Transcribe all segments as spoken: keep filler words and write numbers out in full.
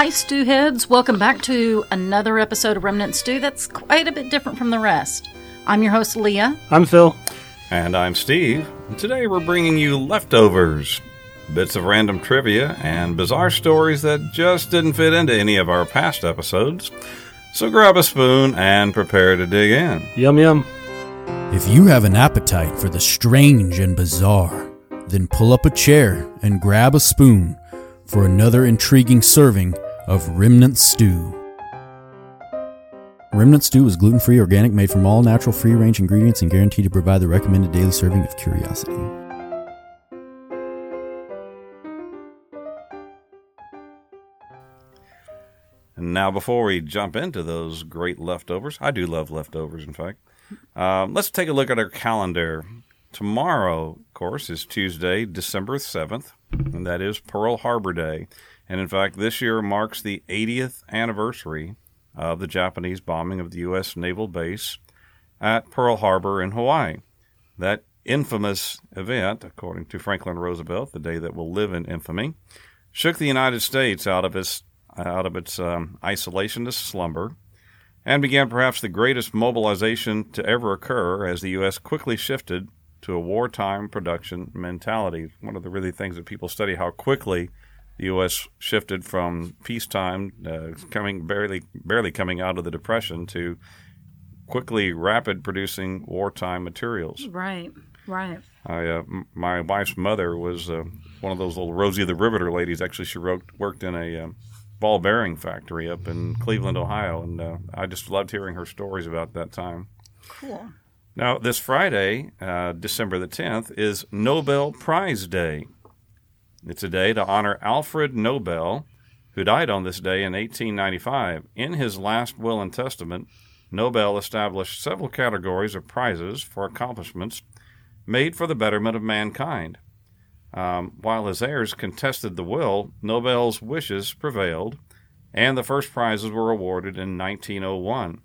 Hi, stew heads. Welcome back to another episode of Remnant Stew that's quite a bit different from the rest. I'm your host, Leah. I'm Phil. And I'm Steve. Today we're bringing you leftovers, bits of random trivia, and bizarre stories that just didn't fit into any of our past episodes. So grab a spoon and prepare to dig in. Yum, yum. If you have an appetite for the strange and bizarre, then pull up a chair and grab a spoon for another intriguing serving of Remnant Stew. Remnant Stew is gluten-free, organic, made from all natural, free-range ingredients, and guaranteed to provide the recommended daily serving of curiosity. And now, before we jump into those great leftovers, I do love leftovers, in fact. Um, let's take a look at our calendar. Tomorrow, of course, is Tuesday, December seventh, and that is Pearl Harbor Day. And in fact, this year marks the eightieth anniversary of the Japanese bombing of the U S naval base at Pearl Harbor in Hawaii. That infamous event, according to Franklin Roosevelt, the day that will live in infamy, shook the United States out of its, out of its um, isolationist slumber, and began perhaps the greatest mobilization to ever occur as the U S quickly shifted to a wartime production mentality. One of the really things that people study, how quickly the U S shifted from peacetime, uh, coming barely barely coming out of the Depression, to quickly, rapid producing wartime materials. Right, right. I, uh, m- my wife's mother was uh, one of those little Rosie the Riveter ladies. Actually, she wrote, worked in a... Uh, ball bearing factory up in Cleveland, Ohio, and uh, I just loved hearing her stories about that time. Cool. Now, this Friday, uh, December the tenth, is Nobel Prize Day. It's a day to honor Alfred Nobel, who died on this day in eighteen ninety-five. In his last will and testament, Nobel established several categories of prizes for accomplishments made for the betterment of mankind. Um, while his heirs contested the will, Nobel's wishes prevailed, and the first prizes were awarded in nineteen oh one.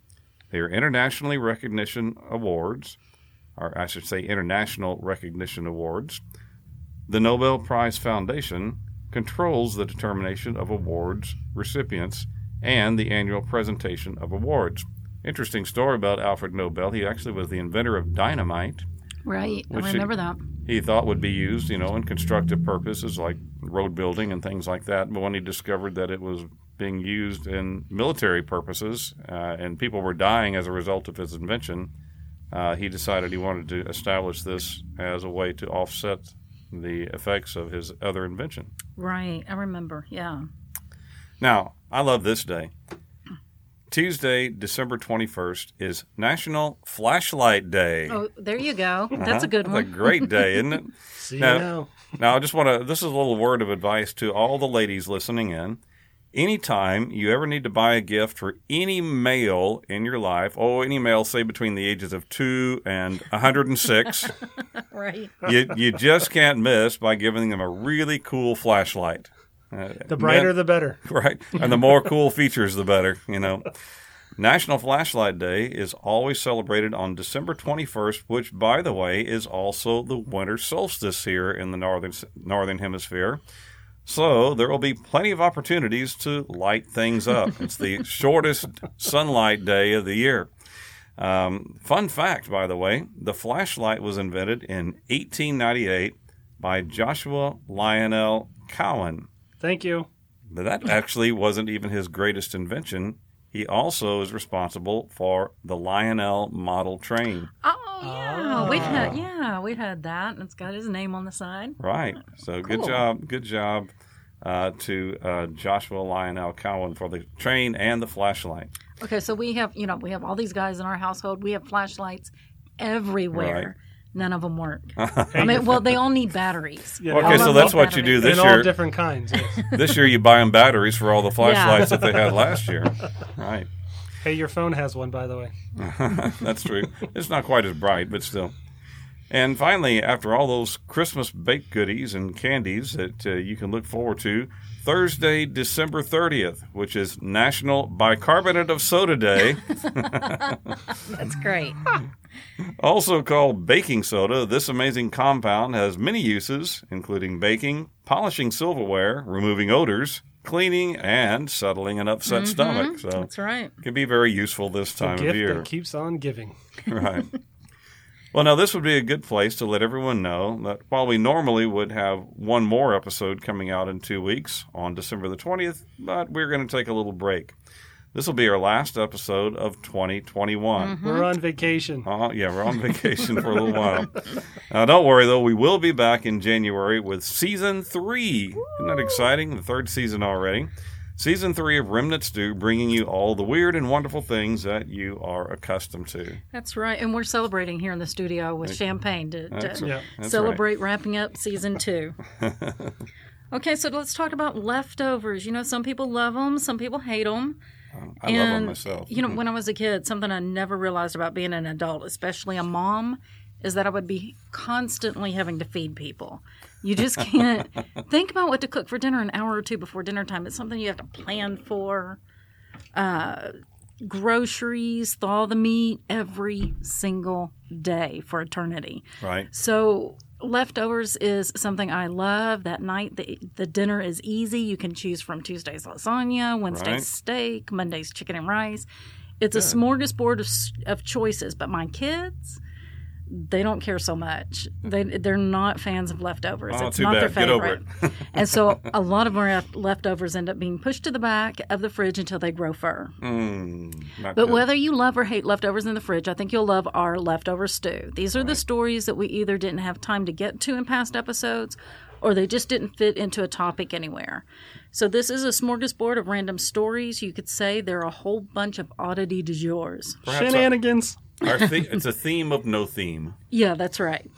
They are internationally recognition awards, or I should say international recognition awards. The Nobel Prize Foundation controls the determination of awards recipients and the annual presentation of awards. Interesting story about Alfred Nobel. He actually was the inventor of dynamite. Right, I remember he, that. He thought would be used, you know, in constructive purposes like road building and things like that. But when he discovered that it was being used in military purposes uh, and people were dying as a result of his invention, uh, he decided he wanted to establish this as a way to offset the effects of his other invention. Right, I remember, yeah. Now, I love this day. Tuesday, December twenty-first, is National Flashlight Day. Oh, there you go. That's uh-huh. a good one. That's a great day, isn't it? See now, you now. Now, I just want to, this is a little word of advice to all the ladies listening in. Anytime you ever need to buy a gift for any male in your life, oh, any male, say, between the ages of two and one hundred six, right? you, you just can't miss by giving them a really cool flashlight. Uh, the brighter, man, the better. Right. And the more cool features, the better, you know. National Flashlight Day is always celebrated on December twenty-first, which, by the way, is also the winter solstice here in the northern northern hemisphere. So there will be plenty of opportunities to light things up. It's the shortest sunlight day of the year. Um, fun fact, by the way, the flashlight was invented in eighteen ninety-eight by Joshua Lionel Cowan. Thank you. But that actually wasn't even his greatest invention. He also is responsible for the Lionel model train. Oh, yeah. Oh. We've had, yeah, we had that, and it's got his name on the side. Right. So cool. good job, good job uh, to uh, Joshua Lionel Cowan for the train and the flashlight. Okay, so we have, you know, we have all these guys in our household. We have flashlights everywhere. Right. None of them work. I mean, well, they all need batteries. Yeah, okay, so that's what batteries. You do this and year. And all different kinds. Yes. This year you buy them batteries for all the flashlights yeah. that they had last year. Right. Hey, your phone has one, by the way. That's true. It's not quite as bright, but still. And finally, after all those Christmas baked goodies and candies that uh, you can look forward to, Thursday, December thirtieth, which is National Bicarbonate of Soda Day. That's great. Also called baking soda, this amazing compound has many uses, including baking, polishing silverware, removing odors, cleaning and settling an upset mm-hmm. stomach. So that's right. It can be very useful this time the gift of year. That keeps on giving. Right. Well, now this would be a good place to let everyone know that while we normally would have one more episode coming out in two weeks on December the twentieth, but we're going to take a little break. This will be our last episode of twenty twenty-one. Mm-hmm. We're on vacation. Uh, yeah, we're on vacation for a little while. Now, don't worry, though. We will be back in January with Season three. Woo! Isn't that exciting? The third season already. Season three of Remnant Stew, bringing you all the weird and wonderful things that you are accustomed to. That's right. And we're celebrating here in the studio with champagne to, to right. yeah. celebrate right. wrapping up Season two. Okay, so let's talk about leftovers. You know, some people love them, some people hate them. I and, love them myself. You know, when I was a kid, something I never realized about being an adult, especially a mom, is that I would be constantly having to feed people. You just can't think about what to cook for dinner an hour or two before dinner time. It's something you have to plan for. Uh, groceries, thaw the meat every single day for eternity. Right. So leftovers is something I love. That night, the, the dinner is easy. You can choose from Tuesday's lasagna, Wednesday's right. steak, Monday's chicken and rice. It's Good. a smorgasbord of, of choices, but my kids, they don't care so much. They, they're not fans of leftovers. Oh, it's not bad. Their favorite. Get over it. And so a lot of our leftovers end up being pushed to the back of the fridge until they grow fur. Mm, but good. Whether you love or hate leftovers in the fridge, I think you'll love our leftover stew. These are right. the stories that we either didn't have time to get to in past episodes or they just didn't fit into a topic anywhere. So this is a smorgasbord of random stories. You could say there are a whole bunch of oddity du jours. Perhaps shenanigans. Our the- it's a theme of no theme. Yeah, that's right.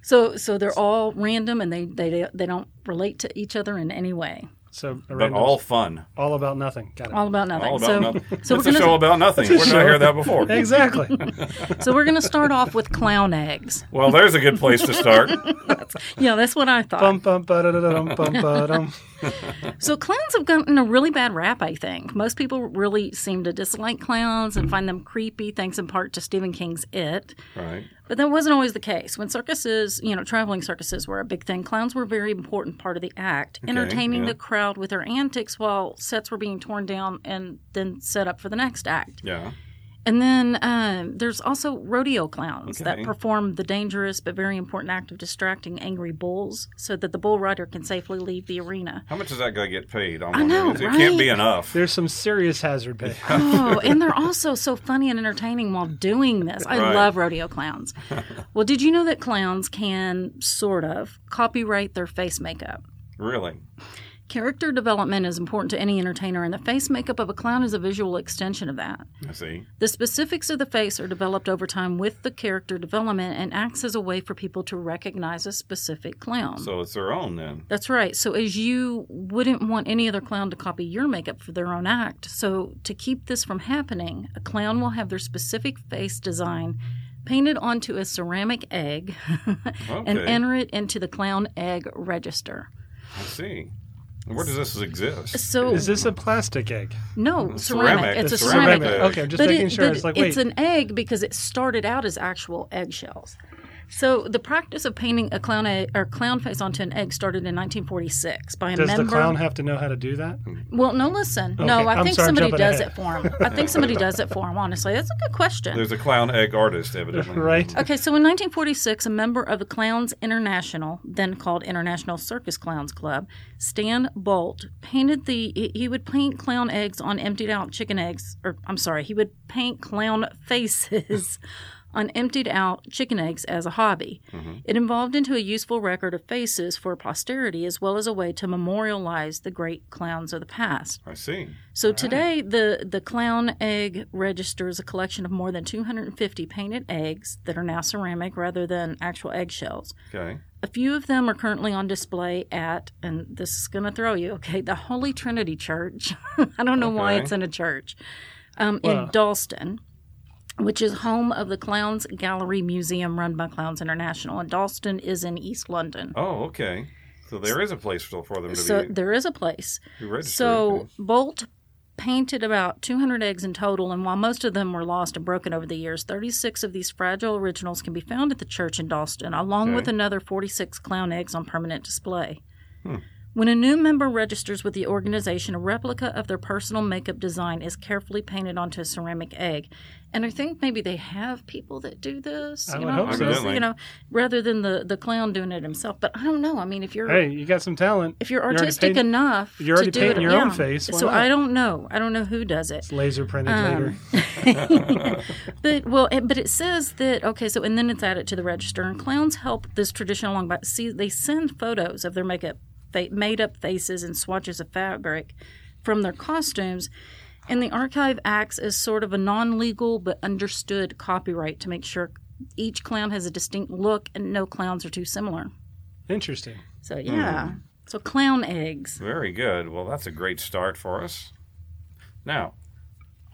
So so they're all random and they, they, they don't relate to each other in any way. So but all fun. All about nothing. Got it. All about nothing. All about so, nothing. So it's we're a gonna, show about nothing. We're not hearing that before. Exactly. So we're going to start off with clown eggs. Well, there's a good place to start. That's, yeah, that's what I thought. Bum, bum, ba-da-da-dum, bum, ba-dum. So clowns have gotten a really bad rap, I think. Most people really seem to dislike clowns and find them creepy, thanks in part to Stephen King's It. Right. But that wasn't always the case. When circuses, you know, traveling circuses were a big thing, clowns were a very important part of the act, okay, entertaining yeah. the crowd with their antics while sets were being torn down and then set up for the next act. Yeah. And then uh, there's also rodeo clowns okay. that perform the dangerous but very important act of distracting angry bulls so that the bull rider can safely leave the arena. How much does that guy get paid? I'm I know, right? It can't be enough. There's some serious hazard pay. Oh, and they're also so funny and entertaining while doing this. I right. love rodeo clowns. Well, did you know that clowns can sort of copyright their face makeup? Really? Character development is important to any entertainer, and the face makeup of a clown is a visual extension of that. I see. The specifics of the face are developed over time with the character development and acts as a way for people to recognize a specific clown. So it's their own, then. That's right. So as you wouldn't want any other clown to copy your makeup for their own act, so to keep this from happening, a clown will have their specific face design painted onto a ceramic egg okay. and enter it into the clown egg register. I see. Where does this exist? So, is this a plastic egg? No, ceramic. ceramic. It's, it's a ceramic, ceramic egg. Okay, I'm just but making it, sure. It's like, wait. It's an egg because it started out as actual eggshells. So the practice of painting a clown egg, or clown face onto an egg started in nineteen forty-six by a Does member. Does the clown have to know how to do that? Well, no, listen. Okay. No, I I'm think sorry, somebody does ahead. it for him. I think somebody does it for him, honestly. That's a good question. There's a clown egg artist, evidently. Right. Okay, so in nineteen forty-six, a member of the Clowns International, then called International Circus Clowns Club, Stan Bolt, painted the, he would paint clown eggs on emptied out chicken eggs, or I'm sorry, he would paint clown faces on emptied out chicken eggs as a hobby. Mm-hmm. It evolved into a useful record of faces for posterity as well as a way to memorialize the great clowns of the past. I see. So All today, right. the, the Clown Egg Register is a collection of more than two hundred fifty painted eggs that are now ceramic rather than actual eggshells. Okay. A few of them are currently on display at, and this is going to throw you, okay, the Holy Trinity Church. I don't know okay. why it's in a church. Um, well. In Dalston, which is home of the Clowns Gallery Museum run by Clowns International. And Dalston is in East London. Oh, okay. So there is a place for them to so be. So there is a place. So Bolt painted about two hundred eggs in total, and while most of them were lost and broken over the years, thirty-six of these fragile originals can be found at the church in Dalston, along okay. with another forty-six clown eggs on permanent display. Hmm. When a new member registers with the organization, a replica of their personal makeup design is carefully painted onto a ceramic egg. And I think maybe they have people that do this, you I know, hope so. you know, rather than the, the clown doing it himself. But I don't know. I mean, if you're hey, you got some talent. If you're artistic you're paint, enough, you're already to do painting it, your yeah. own face. Why so not? I don't know. I don't know who does it. It's laser printed um, later. but well, it, but it says that okay. So and then it's added to the register, and clowns help this tradition along by see they send photos of their makeup, they made up faces and swatches of fabric from their costumes. And the archive acts as sort of a non-legal but understood copyright to make sure each clown has a distinct look and no clowns are too similar. Interesting. So, yeah. Mm. So, clown eggs. Very good. Well, that's a great start for us. Now,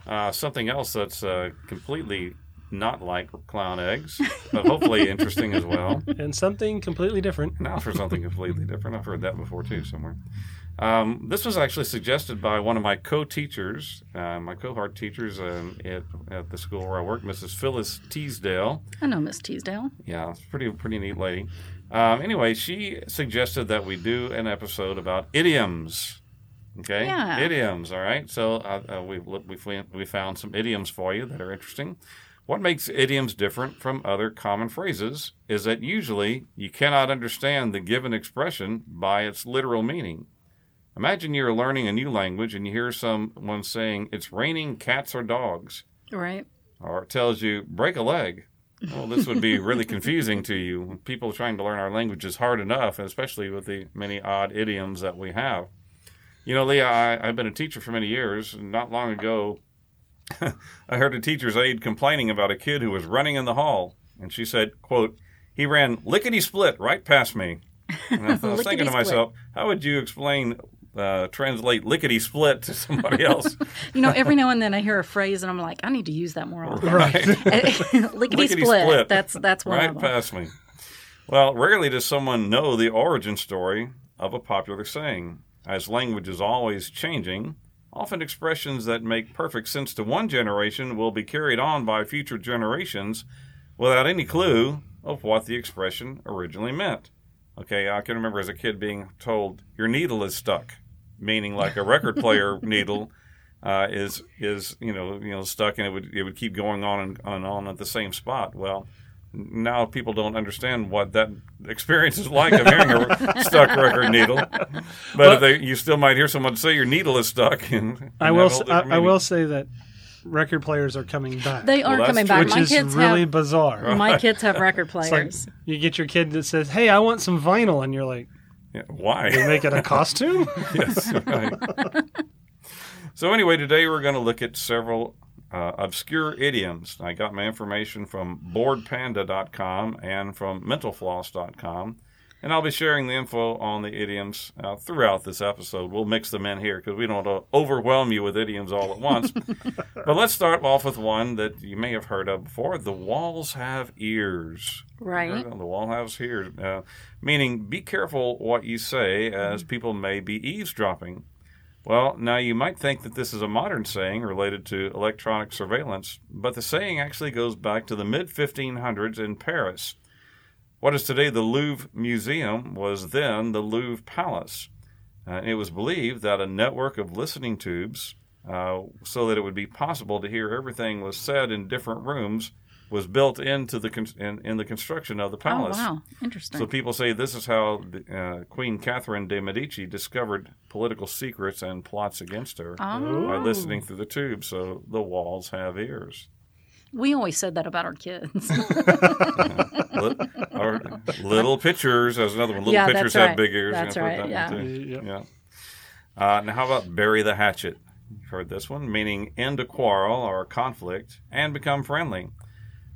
uh, something else that's uh, completely not like clown eggs, but hopefully interesting as well. And something completely different. Now for something completely different. I've heard that before, too, somewhere. Um, this was actually suggested by one of my co-teachers, uh, my cohort teachers um, at, at the school where I work, Missus Phyllis Teasdale. I know Miss Teasdale. Yeah, it's a pretty, pretty neat lady. Um, anyway, she suggested that we do an episode about idioms. Okay? Yeah. Idioms, all right? So uh, uh, we, we, we found some idioms for you that are interesting. What makes idioms different from other common phrases is that usually you cannot understand the given expression by its literal meaning. Imagine you're learning a new language and you hear someone saying, it's raining cats or dogs. Right. Or it tells you, break a leg. Well, this would be really confusing to you. People trying to learn our language is hard enough, especially with the many odd idioms that we have. You know, Leah, I, I've been a teacher for many years. Not long ago, I heard a teacher's aide complaining about a kid who was running in the hall. And she said, quote, he ran lickety-split right past me. And I, I was thinking to myself, how would you explain... Uh, translate lickety-split to somebody else. You know, every now and then I hear a phrase and I'm like, I need to use that more often. Right. lickety-split. Lickety-split. That's, that's one right of them. Right past me. Well, rarely does someone know the origin story of a popular saying. As language is always changing, often expressions that make perfect sense to one generation will be carried on by future generations without any clue of what the expression originally meant. Okay, I can remember as a kid being told, your needle is stuck, meaning like a record player needle uh, is, is you know, you know stuck and it would it would keep going on and, on and on at the same spot. Well, now people don't understand what that experience is like of hearing a stuck record needle. But well, if they, you still might hear someone say your needle is stuck. And, and I, will, I, I will say that. Record players are coming back. They are well, coming back. Which my is kids really have, bizarre. Right. My kids have record players. Like you get your kid that says, hey, I want some vinyl. And you're like, yeah, why? You make it a costume? Yes, right. So anyway, today we're going to look at several uh, obscure idioms. I got my information from board panda dot com and from mental floss dot com. And I'll be sharing the info on the idioms uh, throughout this episode. We'll mix them in here because we don't want to overwhelm you with idioms all at once. But let's start off with one that you may have heard of before. The walls have ears. Right. The wall has ears. Uh, meaning be careful what you say as people may be eavesdropping. Well, now you might think that this is a modern saying related to electronic surveillance, but the saying actually goes back to the mid fifteen hundreds in Paris. What is today the Louvre Museum was then the Louvre Palace. Uh, it was believed that a network of listening tubes, uh, so that it would be possible to hear everything was said in different rooms, was built into the con- in, in the construction of the palace. Oh, wow. Interesting. So people say this is how uh, Queen Catherine de' Medici discovered political secrets and plots against her oh. by listening through the tubes, so the walls have ears. We always said that about our kids. Or little pitchers, as another one. Little yeah, pitchers right. have big ears. That's right, that yeah. Yep. yeah. Uh, now, how about bury the hatchet? You've heard this one, meaning end a quarrel or a conflict and become friendly.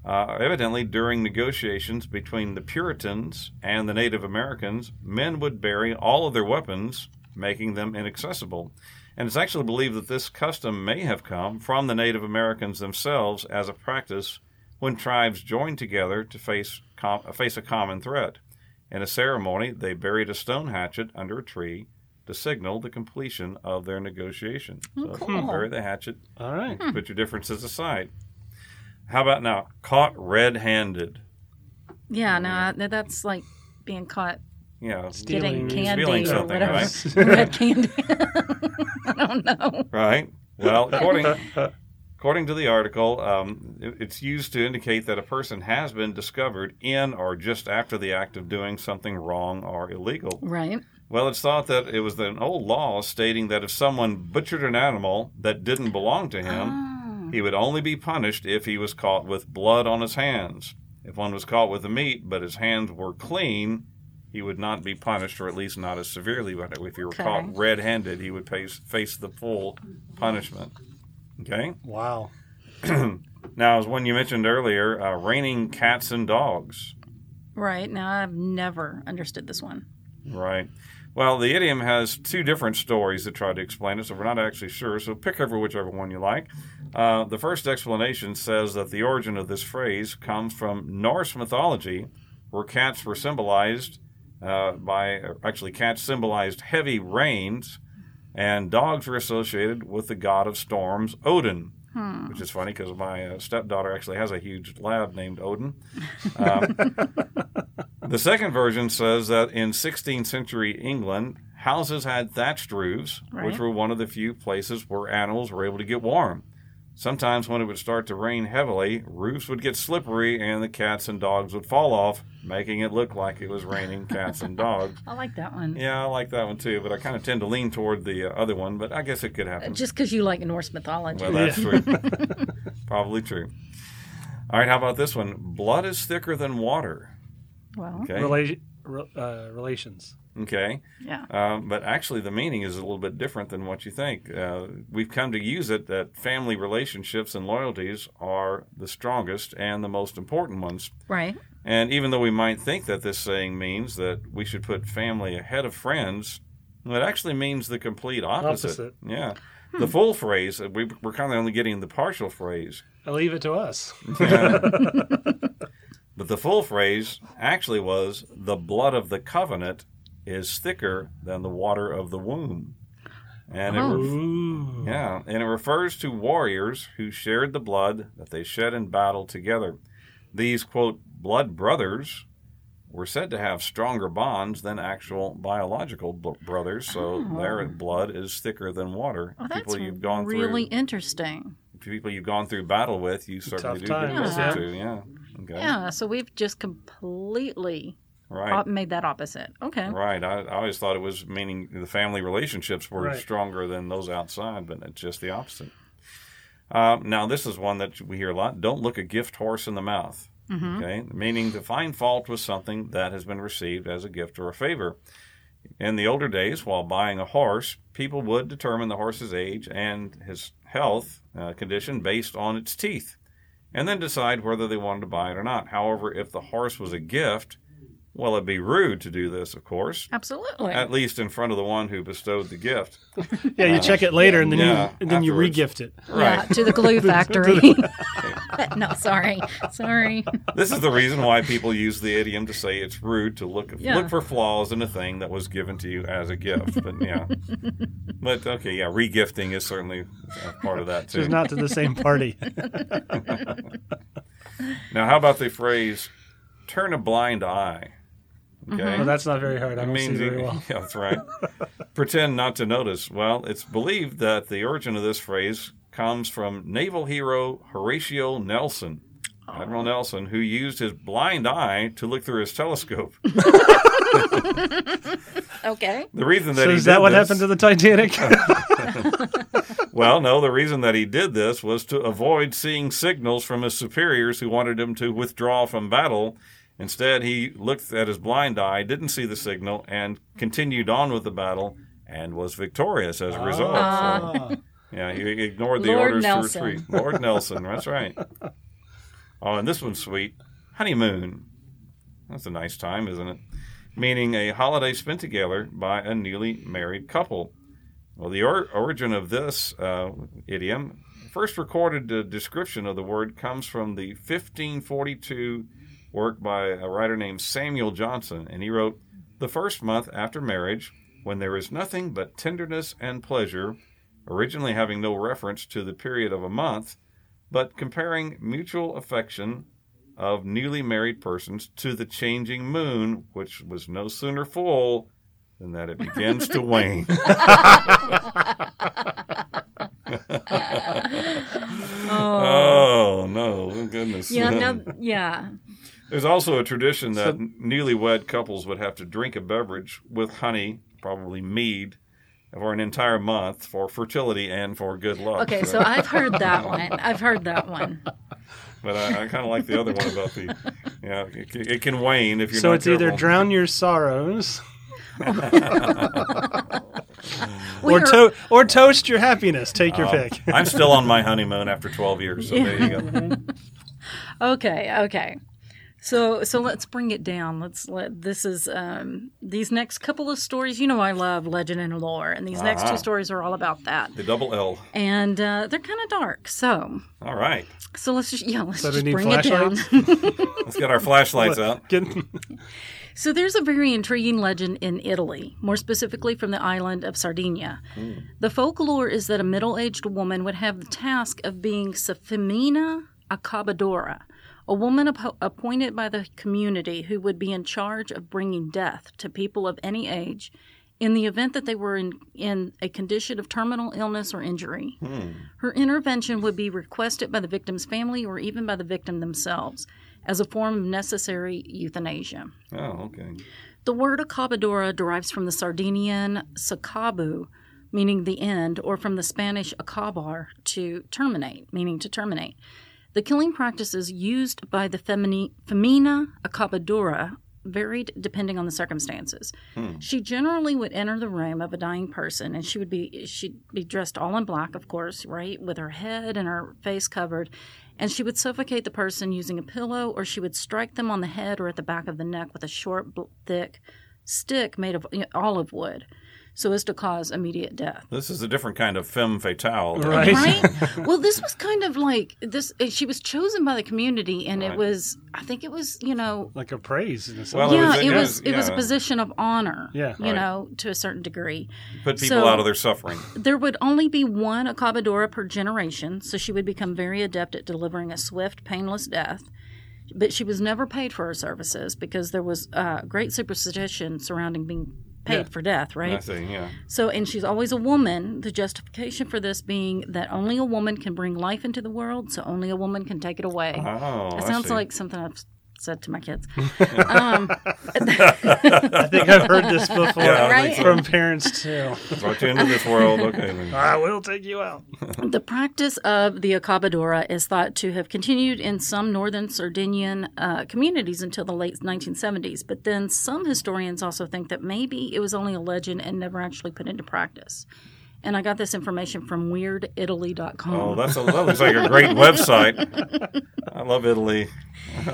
Uh, evidently, during negotiations between the Puritans and the Native Americans, men would bury all of their weapons, making them inaccessible. And it's actually believed that this custom may have come from the Native Americans themselves as a practice when tribes joined together to face com- face a common threat. In a ceremony, they buried a stone hatchet under a tree to signal the completion of their negotiation. Oh, so cool. You bury the hatchet. All right. Hmm. Put your differences aside. How about now, caught red-handed? Yeah, no, that's like being caught you know, stealing, candy stealing something, or right? Red candy. I don't know. Right. Well, according according to the article, um, it's used to indicate that a person has been discovered in or just after the act of doing something wrong or illegal. Right. Well, it's thought that it was an old law stating that if someone butchered an animal that didn't belong to him, ah. he would only be punished if he was caught with blood on his hands. If one was caught with the meat, but his hands were clean, he would not be punished, or at least not as severely. But if he were okay. caught red-handed, he would face, face the full punishment. Okay? Wow. Now, as one you mentioned earlier, uh, raining cats and dogs. Right. Now, I've never understood this one. Right. Well, the idiom has two different stories that try to explain it, so we're not actually sure. So pick over whichever one you like. Uh, the first explanation says that the origin of this phrase comes from Norse mythology, where cats were symbolized uh, by, actually cats symbolized heavy rains, and dogs were associated with the god of storms, Odin. Hmm. Which is funny because my uh, stepdaughter actually has a huge lab named Odin. Um, the second version says that in sixteenth century England, houses had thatched roofs, right. which were one of the few places where animals were able to get warm. Sometimes when it would start to rain heavily, roofs would get slippery and the cats and dogs would fall off, making it look like it was raining cats and dogs. I like that one. Yeah, I like that one too, but I kind of tend to lean toward the other one, but I guess it could happen. Uh, just because you like Norse mythology. Well, that's yeah. true. Probably true. All right, how about this one? Blood is thicker than water. Well, okay. Relati- re- uh, relations. Okay. Yeah. Um, but actually, the meaning is a little bit different than what you think. Uh, we've come to use it that family relationships and loyalties are the strongest and the most important ones. Right. And even though we might think that this saying means that we should put family ahead of friends, it actually means the complete opposite. Opposite. Yeah. Hmm. The full phrase, we, we're kind of only getting the partial phrase. I'll leave it to us. Yeah. But the full phrase actually was, the blood of the covenant is thicker than the water of the womb. And oh. it ref- yeah, and it refers to warriors who shared the blood that they shed in battle together. These, quote, blood brothers were said to have stronger bonds than actual biological b- brothers, so oh. their blood is thicker than water. Oh, that's people you've gone really through, interesting. People you've gone through battle with, you certainly do get closer to. Yeah. Okay. Yeah, so we've just completely... Right. Op- made that opposite. Okay. Right. I, I always thought it was meaning the family relationships were right. stronger than those outside, but it's just the opposite. Uh, now, this is one that we hear a lot. Don't look a gift horse in the mouth. Mm-hmm. Okay. Meaning to find fault with something that has been received as a gift or a favor. In the older days, while buying a horse, people would determine the horse's age and his health uh, condition based on its teeth, and then decide whether they wanted to buy it or not. However, if the horse was a gift... Well, it'd be rude to do this, of course. Absolutely. At least in front of the one who bestowed the gift. Yeah, you uh, check it later, and then yeah, you and then you re-gift it. Right. Yeah, to the glue factory. No, sorry. Sorry. This is the reason why people use the idiom to say it's rude to look yeah. look for flaws in a thing that was given to you as a gift. But, yeah. But, okay, yeah, re-gifting is certainly a part of that, too. It's not to the same party. Now, how about the phrase, turn a blind eye? Okay. Mm-hmm. Well, that's not very hard. I it don't means, see very well. Yeah, that's right. Pretend not to notice. Well, it's believed that the origin of this phrase comes from naval hero Horatio Nelson, oh. Admiral Nelson, who used his blind eye to look through his telescope. Okay. The reason that so he is that did what this, happened to the Titanic? Well, no. The reason that he did this was to avoid seeing signals from his superiors who wanted him to withdraw from battle. Instead, he looked at his blind eye, didn't see the signal, and continued on with the battle and was victorious as a result. Ah. So, yeah, he ignored the Lord orders Nelson. To retreat. Lord Nelson, that's right. Oh, and this one's sweet. Honeymoon. That's a nice time, isn't it? Meaning a holiday spent together by a newly married couple. Well, the or- origin of this uh, idiom, first recorded uh, description of the word, comes from the fifteen forty-two... work by a writer named Samuel Johnson, and he wrote, "The first month after marriage, when there is nothing but tenderness and pleasure," originally having no reference to the period of a month, but comparing mutual affection of newly married persons to the changing moon, which was no sooner full than that it begins to wane. oh. oh, no. Goodness. Yeah, no, yeah. There's also a tradition that so, newlywed couples would have to drink a beverage with honey, probably mead, for an entire month for fertility and for good luck. Okay, so, so I've heard that one. I've heard that one. But I, I kind of like the other one about the, you know, it, it can wane if you're so not So it's careful. Either drown your sorrows or, to- or toast your happiness. Take your um, pick. I'm still on my honeymoon after twelve years, so yeah. There you go. Okay, okay. So so let's bring it down. Let's let this is um, these next couple of stories. You know, I love legend and lore, and these uh-huh. next two stories are all about that. The double L, and uh, they're kind of dark. So all right. So let's just yeah let's so just bring it down. Let's get our flashlights out. So there's a very intriguing legend in Italy, more specifically from the island of Sardinia. Mm. The folklore is that a middle-aged woman would have the task of being Femina Accabadora, a woman ap- appointed by the community who would be in charge of bringing death to people of any age in the event that they were in, in a condition of terminal illness or injury. Hmm. Her intervention would be requested by the victim's family or even by the victim themselves as a form of necessary euthanasia. Oh, okay. The word Accabadora derives from the Sardinian Sacabu, meaning the end, or from the Spanish acabar, to terminate, meaning to terminate. The killing practices used by the femini, Femina Accabadora varied depending on the circumstances. Hmm. She generally would enter the room of a dying person, and she would be she'd be dressed all in black, of course, right, with her head and her face covered, and she would suffocate the person using a pillow, or she would strike them on the head or at the back of the neck with a short, thick stick made of olive wood, so as to cause immediate death. This is a different kind of femme fatale. Right. right? Well, this was kind of like, this. she was chosen by the community, and right. it was, I think it was, you know. Like a praise. In a sense. Well, yeah, it was, it, was, yeah. it was a position of honor, yeah. you right. know, to a certain degree. Put people so, out of their suffering. There would only be one Accabadora per generation, so she would become very adept at delivering a swift, painless death. But she was never paid for her services because there was uh, great superstition surrounding being paid yeah. for death, right? Nothing, yeah. So, and she's always a woman. The justification for this being that only a woman can bring life into the world, so only a woman can take it away. Oh, it sounds like something I've said to my kids. um, I think I've heard this before yeah, right? from parents too. Brought you into this world, okay. I will take you out. The practice of the Accabadora is thought to have continued in some northern Sardinian uh, communities until the late nineteen seventies, but then some historians also think that maybe it was only a legend and never actually put into practice. And I got this information from weird italy dot com. Oh, that's a, that looks like a great website. I love Italy. I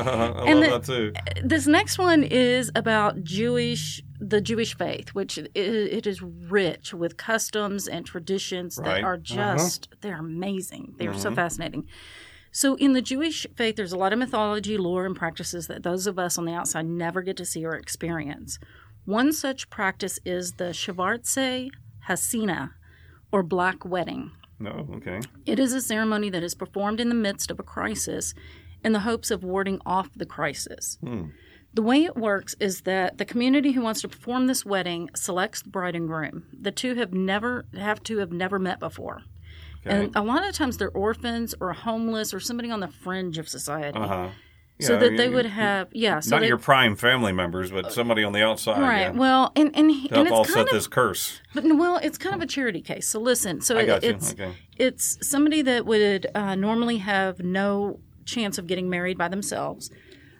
and love the, that too. This next one is about Jewish, the Jewish faith, which it, it is rich with customs and traditions right. that are just, uh-huh. they're amazing. They're mm-hmm. so fascinating. So in the Jewish faith, there's a lot of mythology, lore, and practices that those of us on the outside never get to see or experience. One such practice is the Schwarze Hasina, or Black Wedding. No, oh, okay. It is a ceremony that is performed in the midst of a crisis in the hopes of warding off the crisis. Hmm. The way it works is that the community who wants to perform this wedding selects the bride and groom. The two have never have to have never met before. Okay. And a lot of times they're orphans or homeless or somebody on the fringe of society. Uh-huh. Yeah, so that they would have, yeah. So not they, your prime family members, but somebody on the outside. Right. Yeah, well, and and, to help and it's offset kind of, this curse. But well, it's kind of a charity case. So listen, so I it, got you. it's okay. it's somebody that would uh, normally have no chance of getting married by themselves.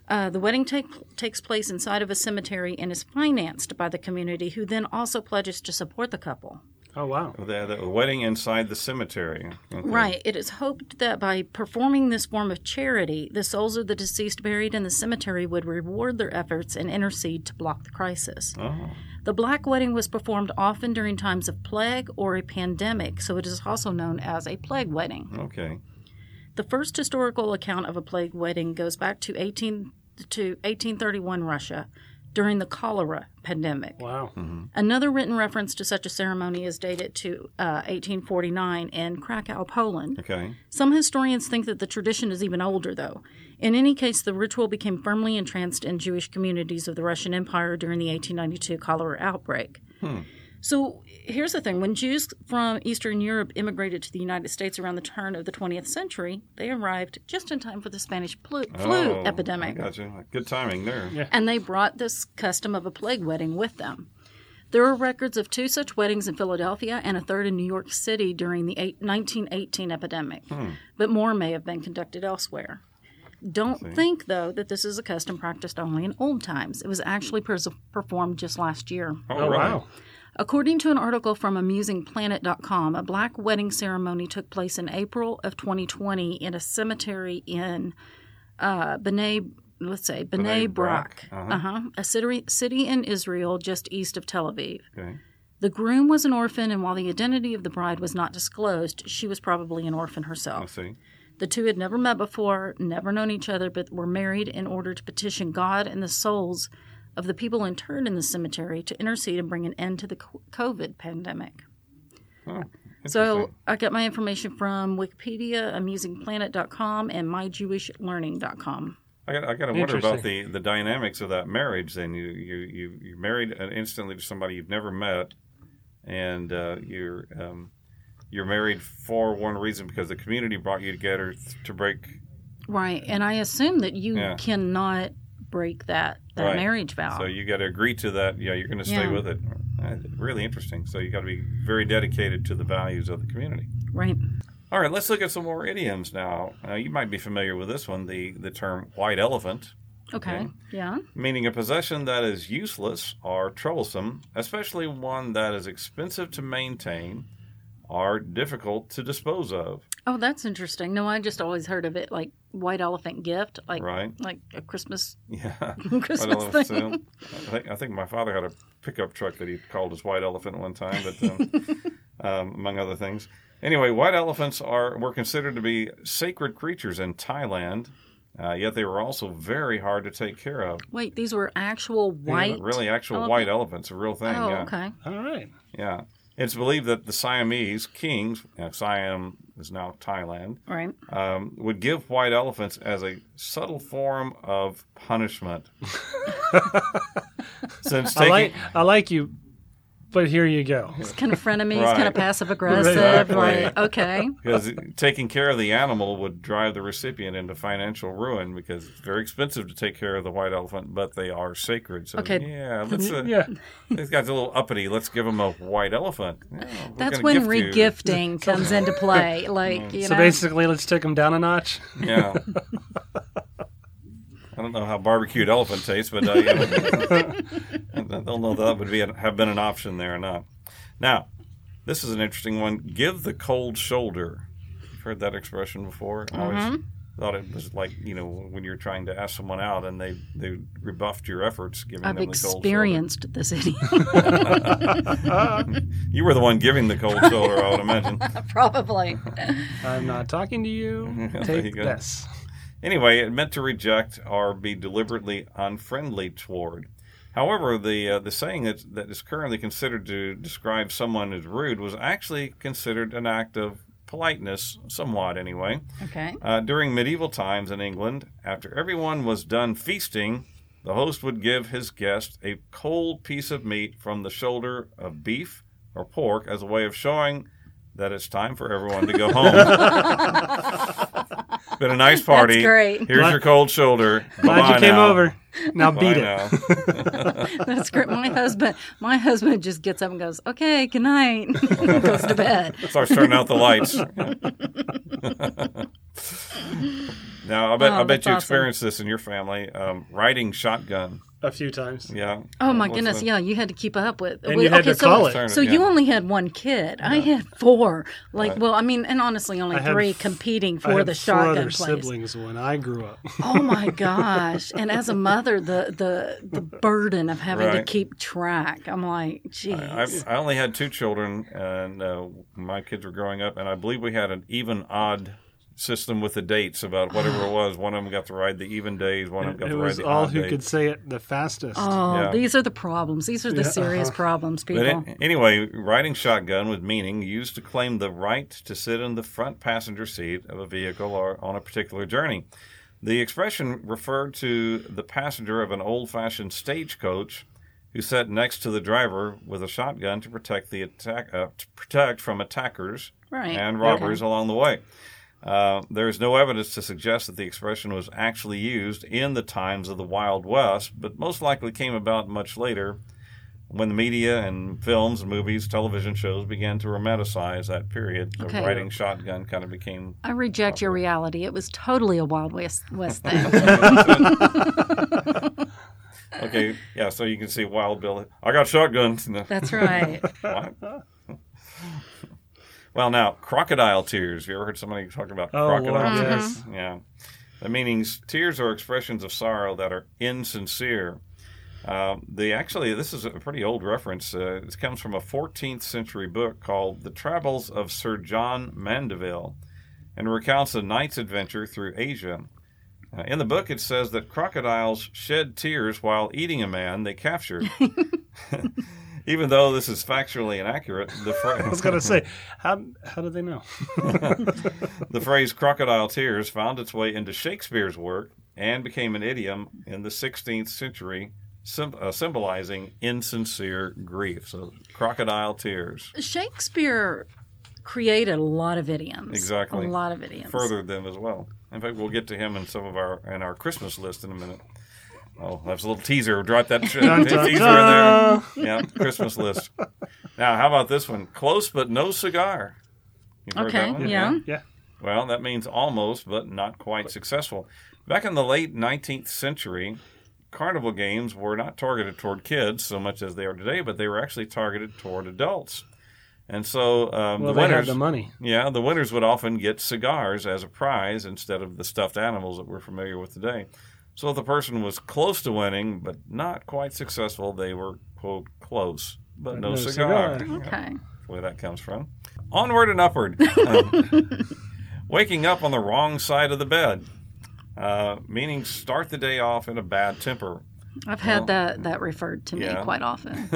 Uh, the wedding take, takes place inside of a cemetery and is financed by the community, who then also pledges to support the couple. Oh, wow. The, the wedding inside the cemetery. Okay. Right. It is hoped that by performing this form of charity, the souls of the deceased buried in the cemetery would reward their efforts and intercede to block the crisis. Oh. The Black Wedding was performed often during times of plague or a pandemic, so it is also known as a plague wedding. Okay. The first historical account of a plague wedding goes back to eighteen to eighteen thirty-one Russia, during the cholera pandemic. Wow. Mm-hmm. Another written reference to such a ceremony is dated to uh, eighteen forty-nine in Krakow, Poland. Okay. Some historians think that the tradition is even older, though. In any case, the ritual became firmly entrenched in Jewish communities of the Russian Empire during the eighteen ninety-two cholera outbreak. Hmm. So here's the thing. When Jews from Eastern Europe immigrated to the United States around the turn of the twentieth century, they arrived just in time for the Spanish flu, flu oh, epidemic. Gotcha. Good timing there. Yeah. And they brought this custom of a plague wedding with them. There are records of two such weddings in Philadelphia and a third in New York City during the nineteen eighteen epidemic, hmm. but more may have been conducted elsewhere. Don't think, though, that this is a custom practiced only in old times. It was actually pers- performed just last year. Oh, wow. According to an article from amusing planet dot com, a black wedding ceremony took place in April of twenty twenty in a cemetery in uh, B'nai, let's say, B'nai, B'nai Brak, Brak. Uh-huh. Uh-huh, a city, city in Israel just east of Tel Aviv. Okay. The groom was an orphan, and while the identity of the bride was not disclosed, she was probably an orphan herself. I see. The two had never met before, never known each other, but were married in order to petition God and the souls of the people interred in the cemetery to intercede and bring an end to the COVID pandemic. Oh, so I got my information from Wikipedia, amusing planet dot com, and my jewish learning dot com. I got, I got to wonder about the, the dynamics of that marriage then. You, you, you, you're married instantly to somebody you've never met, and uh, you're... Um, You're married for one reason, because the community brought you together to break. Right, and I assume that you yeah. cannot break that, that right. marriage vow. So you got to agree to that. Yeah, you're going to stay yeah. with it. Really interesting. So you got to be very dedicated to the values of the community. Right. All right, let's look at some more idioms now. Uh, you might be familiar with this one, the, the term white elephant. Okay. okay, yeah. Meaning a possession that is useless or troublesome, especially one that is expensive to maintain, are difficult to dispose of. Oh, that's interesting. No, I just always heard of it like white elephant gift, like right. like a Christmas yeah Christmas thing. Soon. I think I think my father had a pickup truck that he called his white elephant one time, but um, um, among other things. Anyway, white elephants are were considered to be sacred creatures in Thailand. Uh, yet they were also very hard to take care of. Wait, these were actual white? Yeah, really, actual elephant? White elephants, a real thing. Oh, yeah. Okay. All right. Yeah. It's believed that the Siamese kings, now Siam is now Thailand, right. um, would give white elephants as a subtle form of punishment. Since taking, I, like, I like you, but here you go. It's kind of frenemies, right. kind of passive-aggressive. Exactly. Like, okay. Because taking care of the animal would drive the recipient into financial ruin, because it's very expensive to take care of the white elephant, but they are sacred. So, okay. yeah, let's, uh, yeah. This guy's a little uppity. Let's give him a white elephant. Yeah, that's when regifting comes into play. Like, you so know. Basically, let's take him down a notch? Yeah. I don't know how barbecued elephant tastes, but uh, yeah, I don't know if that would be a, have been an option there or not. Now, this is an interesting one. Give the cold shoulder. You've heard that expression before. I always mm-hmm. thought it was like, you know, when you're trying to ask someone out and they, they rebuffed your efforts, giving I've them the cold shoulder. I've experienced this idiom. You were the one giving the cold shoulder, I would imagine. Probably. I'm not talking to you. Take you this. Anyway, it meant to reject or be deliberately unfriendly toward. However, the uh, the saying that, that is currently considered to describe someone as rude was actually considered an act of politeness, somewhat anyway. Okay. Uh, during medieval times in England, after everyone was done feasting, the host would give his guest a cold piece of meat from the shoulder of beef or pork as a way of showing that it's time for everyone to go home. Been a nice party. That's great. Here's what? Your cold shoulder. Glad you came now. Over. Now beat Bye it. That's great. My husband, my husband just gets up and goes, "Okay, good night." Goes to bed. Starts turning out the lights. Now I bet oh, I bet you awesome. Experienced this in your family. Um, riding shotgun. A few times. Yeah. Oh, my goodness. The... Yeah, you had to keep up with. And we, you had okay, to so, call it. So yeah. you only had one kid. Yeah. I had four. Like, right. well, I mean, and honestly, only I three f- competing for the shotgun place. I had four other siblings when I grew up. Oh, my gosh. And as a mother, the the, the burden of having right. to keep track. I'm like, geez. I, I, I only had two children, and uh, my kids were growing up, and I believe we had an even odd system with the dates about whatever it was. One of them got to ride the even days. One of them got to ride the odd days. It was all who could say it the fastest. Oh, yeah. These are the problems. These are the yeah. serious uh-huh. problems, people. But anyway, riding shotgun with meaning used to claim the right to sit in the front passenger seat of a vehicle or on a particular journey. The expression referred to the passenger of an old-fashioned stagecoach who sat next to the driver with a shotgun to protect the attack, uh, to protect from attackers right. and robbers okay. along the way. Uh, there is no evidence to suggest that the expression was actually used in the times of the Wild West, but most likely came about much later when the media and films, movies, television shows began to romanticize that period. The okay. riding shotgun kind of became... I reject popular. Your reality. It was totally a Wild West, West thing. Okay, yeah, so you can see Wild Bill. I got shotguns. That's right. What? Well, now, crocodile tears. Have you ever heard somebody talking about oh, crocodile wow. tears? Mm-hmm. Yeah. The meanings, tears are expressions of sorrow that are insincere. Uh, the actually, this is a pretty old reference. Uh, it comes from a fourteenth century book called The Travels of Sir John Mandeville and recounts a knight's adventure through Asia. Uh, in the book, it says that crocodiles shed tears while eating a man they captured. Even though this is factually inaccurate, the phrase... I was going to say, how how do they know? The phrase crocodile tears found its way into Shakespeare's work and became an idiom in the sixteenth century, sim- uh, symbolizing insincere grief. So, crocodile tears. Shakespeare created a lot of idioms. Exactly. A lot of idioms. Furthered them as well. In fact, we'll get to him in some of our in our Christmas list in a minute. Oh, that's a little teaser. Drop that teaser in there. Yeah, Christmas list. Now, how about this one? Close but no cigar. You've heard okay, that one? Yeah. yeah. Well, that means almost but not quite successful. Back in the late nineteenth century, carnival games were not targeted toward kids so much as they are today, but they were actually targeted toward adults. And so um, well, the winners, the money. Yeah, the winners would often get cigars as a prize instead of the stuffed animals that we're familiar with today. So if the person was close to winning, but not quite successful, they were, quote, close, but no, no cigar. cigar. Okay. Yeah, that's where that comes from. Onward and upward. um, waking up on the wrong side of the bed, uh, meaning start the day off in a bad temper. I've well, had that, that referred to me yeah. quite often.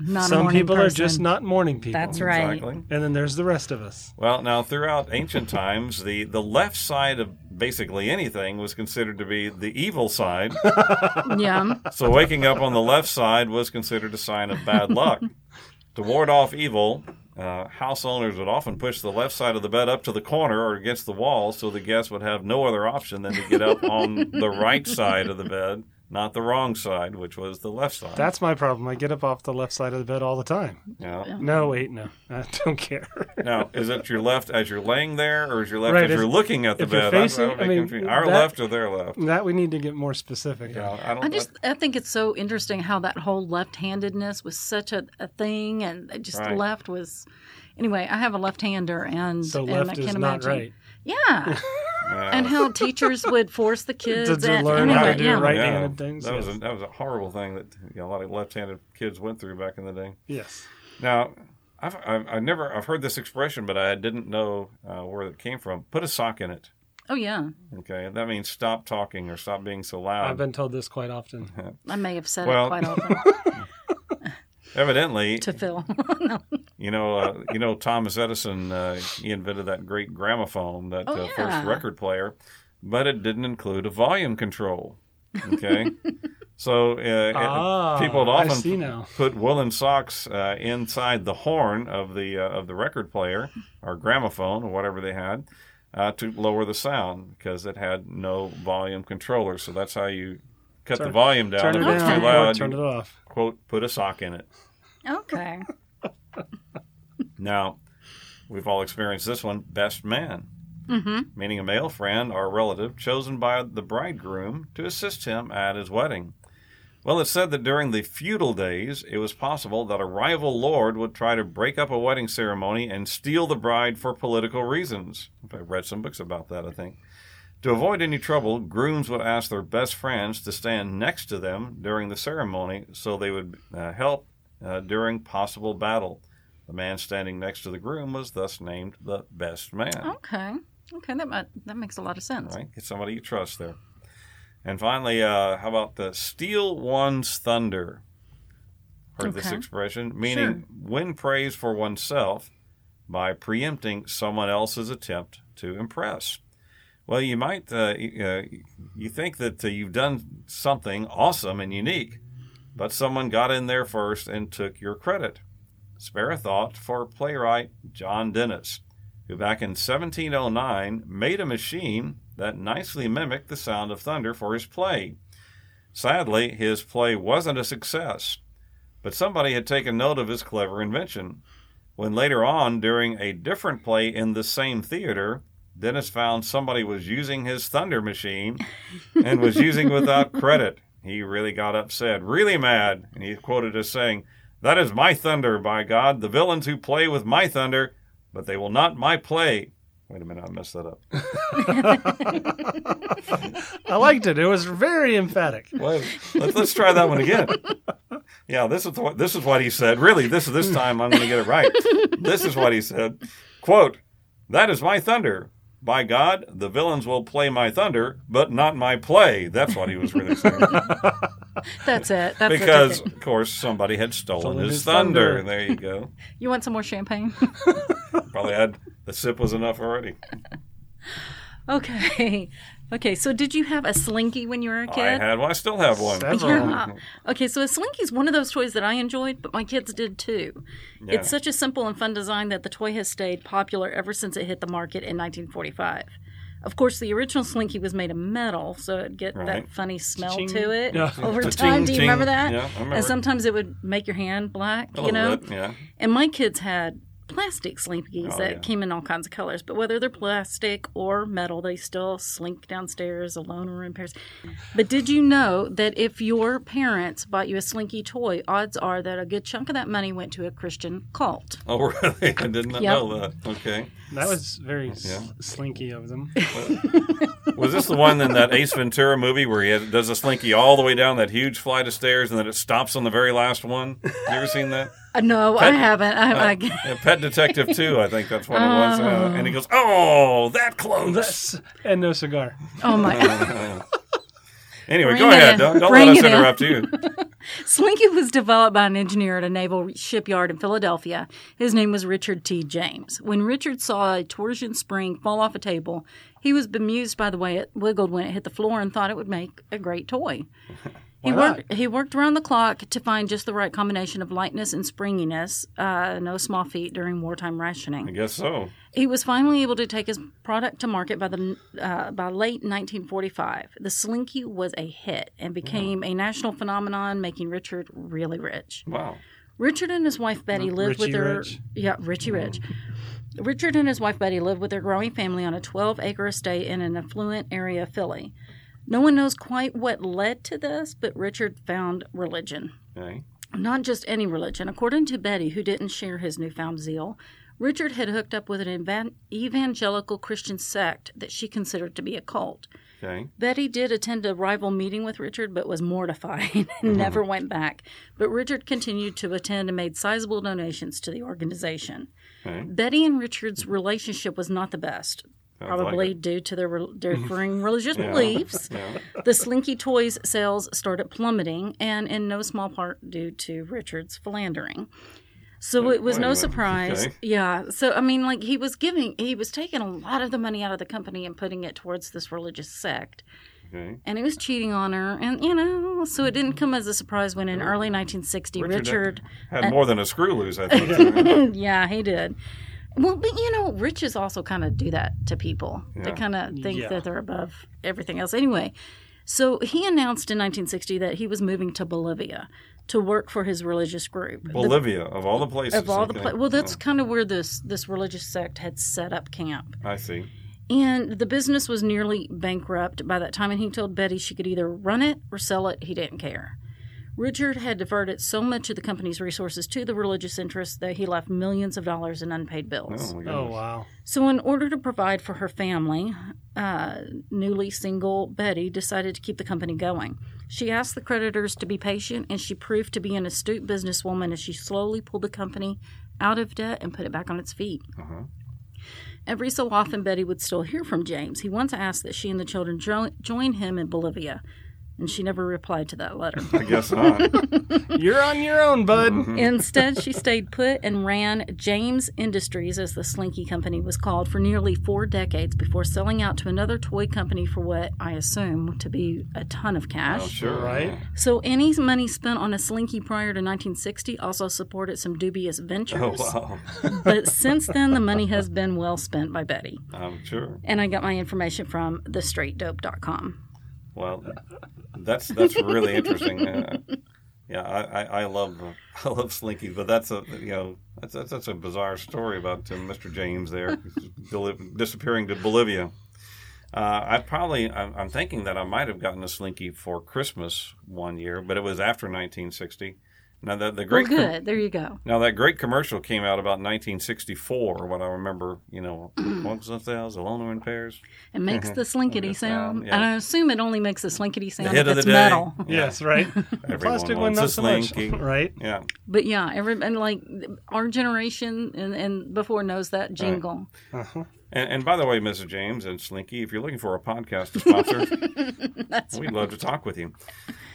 Not Some people person. Are just not morning people. That's right. Exactly. And then there's the rest of us. Well, now, throughout ancient times, the, the left side of basically anything was considered to be the evil side. Yeah. So waking up on the left side was considered a sign of bad luck. To ward off evil, uh, house owners would often push the left side of the bed up to the corner or against the wall so the guests would have no other option than to get up on the right side of the bed. Not the wrong side, which was the left side. That's my problem. I get up off the left side of the bed all the time. Yeah. No, wait, no. I don't care. Now, is it your left as you're laying there, or is your left right, as you're looking at the bed? Facing, I, I mean, our that, left or their left? That we need to get more specific. Yeah, I, don't, I just I think it's so interesting how that whole left-handedness was such a, a thing, and just right. left was... Anyway, I have a left-hander, and, so left and I can't is imagine. Not right. Yeah. Yeah. And how teachers would force the kids to, to and, learn anyway, how to do yeah. right-handed yeah. things. That, yes. was a, that was a horrible thing that you know, a lot of left-handed kids went through back in the day. Yes. Now, I've, I've, I've never I've heard this expression, but I didn't know uh, where it came from. Put a sock in it. Oh yeah. Okay, that means stop talking or stop being so loud. I've been told this quite often. I may have said well, it quite often. Evidently, to Phil. No. You know, uh, you know, Thomas Edison. Uh, he invented that great gramophone, that oh, uh, yeah. first record player, but it didn't include a volume control. Okay, so uh, ah, it, people would often put woolen socks uh, inside the horn of the uh, of the record player or gramophone or whatever they had uh, to lower the sound because it had no volume controller. So that's how you cut turn, the volume down. Turn it, it down. Too loud, turn it off. Quote, put a sock in it. Okay. Now, we've all experienced this one, best man. Mm-hmm. Meaning a male friend or relative chosen by the bridegroom to assist him at his wedding. Well, it's said that during the feudal days, it was possible that a rival lord would try to break up a wedding ceremony and steal the bride for political reasons. I read some books about that, I think. To avoid any trouble, grooms would ask their best friends to stand next to them during the ceremony so they would uh, help uh, during possible battle. The man standing next to the groom was thus named the best man. Okay. Okay, that might, that makes a lot of sense. Right? Get somebody you trust there. And finally, uh, how about the steal one's thunder? Heard okay. this expression? Meaning sure. win praise for oneself by preempting someone else's attempt to impress. Well, you might, uh, uh, you think that uh, you've done something awesome and unique, but someone got in there first and took your credit. Spare a thought for playwright John Dennis, who back in seventeen oh nine made a machine that nicely mimicked the sound of thunder for his play. Sadly, his play wasn't a success, but somebody had taken note of his clever invention. When later on, during a different play in the same theater, Dennis found somebody was using his thunder machine and was using without credit. He really got upset, really mad, and he quoted as saying, "That is my thunder, by God, the villains who play with my thunder, but they will not my play." Wait a minute, I messed that up. I liked it. It was very emphatic. Well, let's, let's try that one again. Yeah, this is what this is what he said. Really, this is this time I'm going to get it right. This is what he said. Quote, "That is my thunder. By God, the villains will play my thunder, but not my play." That's what he was really saying. That's it. That's because, of course, somebody had stolen, stolen his, his thunder. thunder. There you go. You want some more champagne? Probably had. The sip was enough already. Okay. Okay, so did you have a Slinky when you were a kid? I had one. I still have one. Yeah. Okay, so a Slinky is one of those toys that I enjoyed, but my kids did too. Yeah. It's such a simple and fun design that the toy has stayed popular ever since it hit the market in nineteen forty-five. Of course, the original Slinky was made of metal, so it'd get right. that funny smell ching. to it yeah. over time. Ching, Do you ching. remember that? Yeah, I remember. And sometimes it would make your hand black, a you know? Bit, yeah. And my kids had plastic Slinkies oh, that yeah. came in all kinds of colors, but whether they're plastic or metal, they still slink downstairs alone or in pairs. But did you know that if your parents bought you a Slinky toy, odds are that a good chunk of that money went to a Christian cult? Oh, really? I did not yep. know that. Okay. That was very yeah. slinky of them. Was this the one in that Ace Ventura movie where he has, does a Slinky all the way down that huge flight of stairs and then it stops on the very last one? You ever seen that? Uh, no, Pet, I haven't. I, uh, I Pet Detective two, I think that's what it was. Uh, uh, and he goes, "Oh, that close." That's, and no cigar. Oh, my God. Anyway, Bring go ahead. Don't, don't let us interrupt you. Slinky was developed by an engineer at a naval shipyard in Philadelphia. His name was Richard T. James. When Richard saw a torsion spring fall off a table, he was bemused by the way it wiggled when it hit the floor and thought it would make a great toy. He worked, he worked around the clock to find just the right combination of lightness and springiness, uh, no small feat during wartime rationing. I guess so. He was finally able to take his product to market by the uh, by late nineteen forty-five. The Slinky was a hit and became wow. a national phenomenon, making Richard really rich. Wow. Richard and his wife Betty uh, lived Richie with their rich. yeah Richie Rich. Richard and his wife Betty lived with their growing family on a twelve-acre estate in an affluent area of Philly. No one knows quite what led to this, but Richard found religion. Okay. Not just any religion. According to Betty, who didn't share his newfound zeal, Richard had hooked up with an evangelical Christian sect that she considered to be a cult. Okay. Betty did attend a rival meeting with Richard, but was mortified and mm-hmm. never went back. But Richard continued to attend and made sizable donations to the organization. Okay. Betty and Richard's relationship was not the best. Probably like due to their differing religious yeah. beliefs. Yeah. The Slinky toys sales started plummeting, and in no small part due to Richard's philandering. So it was no surprise. Okay. Yeah. So, I mean, like, he was giving, he was taking a lot of the money out of the company and putting it towards this religious sect. Okay. And he was cheating on her, and, you know, so it didn't come as a surprise when in yeah. early nineteen sixty, Richard, Richard had, had uh, more than a screw loose, I think. Yeah, he did. Well, but, you know, riches also kind of do that to people. Yeah. They kind of think yeah. that they're above everything else. Anyway, so he announced in nineteen sixty that he was moving to Bolivia to work for his religious group. Bolivia, the, of all the places. Of all okay. the pla- Well, that's yeah. kind of where this, this religious sect had set up camp. I see. And the business was nearly bankrupt by that time, and he told Betty she could either run it or sell it. He didn't care. Richard had diverted so much of the company's resources to the religious interests that he left millions of dollars in unpaid bills. Oh, oh wow. So in order to provide for her family, uh, newly single Betty decided to keep the company going. She asked the creditors to be patient, and she proved to be an astute businesswoman as she slowly pulled the company out of debt and put it back on its feet. Uh-huh. Every so often, Betty would still hear from James. He once asked that she and the children jo- join him in Bolivia. And she never replied to that letter. I guess not. You're on your own, bud. Mm-hmm. Instead, she stayed put and ran James Industries, as the Slinky Company was called, for nearly four decades before selling out to another toy company for what I assume to be a ton of cash. Oh, sure, right? So any money spent on a Slinky prior to nineteen sixty also supported some dubious ventures. Oh, wow. But since then, the money has been well spent by Betty. I'm sure. And I got my information from the straight dope dot com. Well, that's that's really interesting. Uh, yeah, I, I, I love I love Slinky, but that's a you know that's that's, that's a bizarre story about uh, Mister James there disappearing to Bolivia. Uh, I probably I'm, I'm thinking that I might have gotten a Slinky for Christmas one year, but it was after nineteen sixty. Now the the great well, good com- there you go. Now that great commercial came out about nineteen sixty-four. What I remember, you know, once a thousand, alone in pairs. It makes the slinkity sound, yeah. And I assume it only makes the slinkity sound if it's metal. Yeah. Yes, right. The plastic one, not so much, right? Yeah. But yeah, every and like our generation and, and before knows that jingle. Right. Uh huh. And, and by the way, Missus James and Slinky, if you're looking for a podcast to sponsor, That's we'd right. love to talk with you.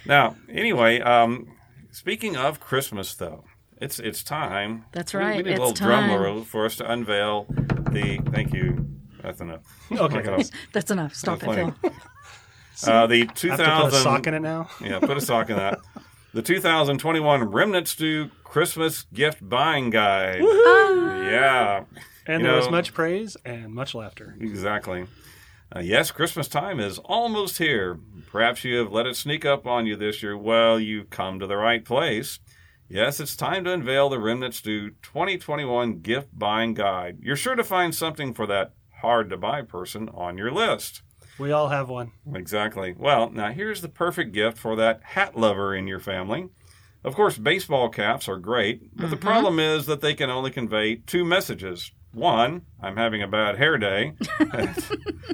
Now, anyway. um... Speaking of Christmas, though, it's it's time. That's right. We, we need it's a little time. Drum roll for us to unveil the. Thank you. That's enough. Okay. That's enough. Stop That's it, Phil. Uh, the two thousand. I have to put a sock in it now. Yeah, put a sock in that. The two thousand twenty-one Remnant Stew Christmas Gift Buying Guide. Woohoo! Yeah. And you there know, was much praise and much laughter. Exactly. Uh, yes, Christmas time is almost here. Perhaps you have let it sneak up on you this year. Well, you've come to the right place. Yes, it's time to unveil the Remnant Stew twenty twenty-one Gift Buying Guide. You're sure to find something for that hard-to-buy person on your list. We all have one. Exactly. Well, now here's the perfect gift for that hat lover in your family. Of course, baseball caps are great, but mm-hmm. the problem is that they can only convey two messages. One, I'm having a bad hair day.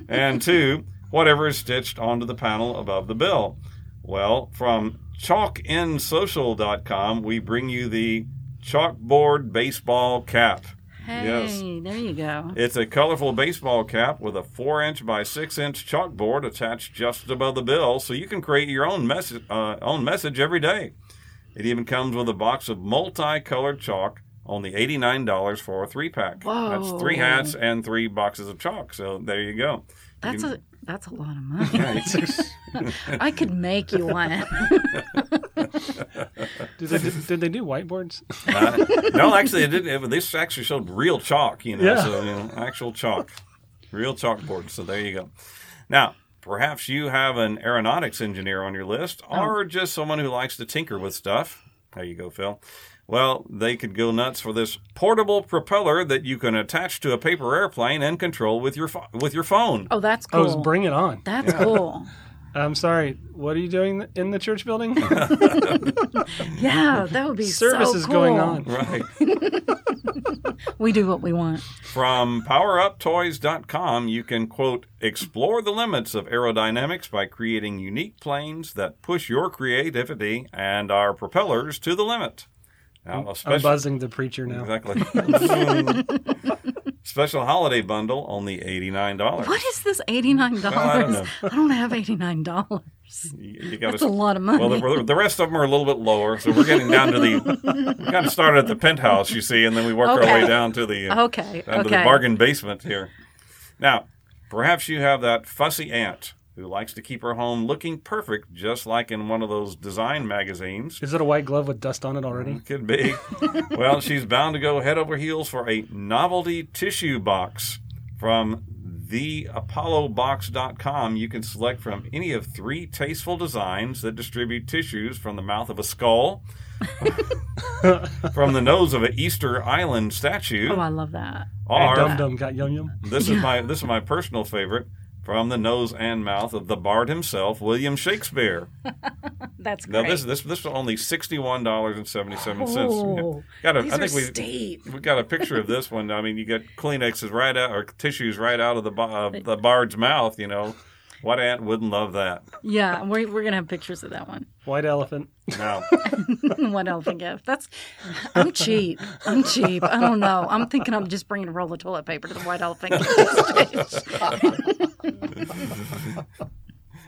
And two, whatever is stitched onto the panel above the bill. Well, from chalk in social dot com, we bring you the chalkboard baseball cap. Hey, yes. There you go. It's a colorful baseball cap with a four inch by six inch chalkboard attached just above the bill, so you can create your own, mes- uh, own message every day. It even comes with a box of multicolored chalk. Only eighty-nine dollars for a three-pack. Whoa. That's three hats and three boxes of chalk. So there you go. That's you can... a that's a lot of money. I could make you one. Did they, did, did they do whiteboards? Uh, no, actually, it didn't. This actually showed real chalk, you know, yeah. so you know, actual chalk, real chalkboard. So there you go. Now, perhaps you have an aeronautics engineer on your list, or oh. just someone who likes to tinker with stuff. There you go, Phil. Well, they could go nuts for this portable propeller that you can attach to a paper airplane and control with your fo- with your phone. Oh, that's cool. Oh, bring it on. That's yeah. cool. I'm sorry. What are you doing in the church building? Yeah, that would be Service so cool. Service is going on. Right. We do what we want. From power up toys dot com, you can, quote, explore the limits of aerodynamics by creating unique planes that push your creativity and our propellers to the limit. Now, special, I'm buzzing the preacher now. Exactly. Special holiday bundle, only eighty-nine dollars. What is this eighty-nine dollars? Well, I, don't I don't have eighty-nine dollars. You, you gotta, That's a lot of money. Well, the, the rest of them are a little bit lower, so we're getting down to the... We kind of started at the penthouse, you see, and then we work okay. our way down to the okay. down okay. to the bargain basement here. Now, perhaps you have that fussy aunt who likes to keep her home looking perfect, just like in one of those design magazines. Is it a white glove with dust on it already? Mm, could be. Well, she's bound to go head over heels for a novelty tissue box. From the apollo box dot com, you can select from any of three tasteful designs that distribute tissues from the mouth of a skull, from the nose of an Easter Island statue. Oh, I love that. Or, Dum Dum got yum yum. This is my this is my personal favorite. From the nose and mouth of the bard himself, William Shakespeare. That's great. Now this this this was only sixty-one dollars and seventy-seven cents. Oh, got a, these I think are we steep. We got a picture of this one. I mean, you got Kleenexes right out or tissues right out of the uh, the bard's mouth. You know, what aunt wouldn't love that? Yeah, we're we're gonna have pictures of that one. White elephant. No. One elephant gift. That's. I'm cheap. I'm cheap. I don't know. I'm thinking I'm just bringing a roll of toilet paper to the white elephant gift stage.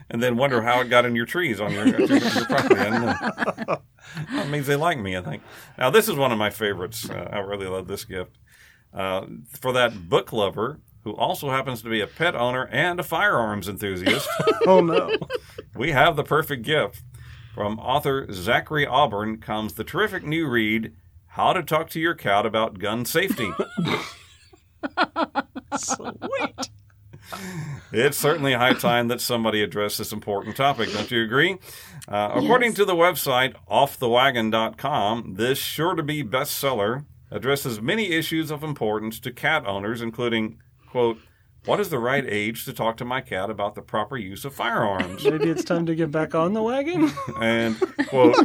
and then wonder how it got in your trees on your, your, your property. That means they like me, I think. Now, this is one of my favorites. Uh, I really love this gift. Uh, for that book lover who also happens to be a pet owner and a firearms enthusiast. Oh, no. We have the perfect gift. From author Zachary Auburn comes the terrific new read, How to Talk to Your Cat About Gun Safety. Sweet. It's certainly high time that somebody addressed this important topic. Don't you agree? Uh, yes. According to the website off the wagon dot com, this sure-to-be bestseller addresses many issues of importance to cat owners, including, quote, what is the right age to talk to my cat about the proper use of firearms? Maybe it's time to get back on the wagon? And, quote,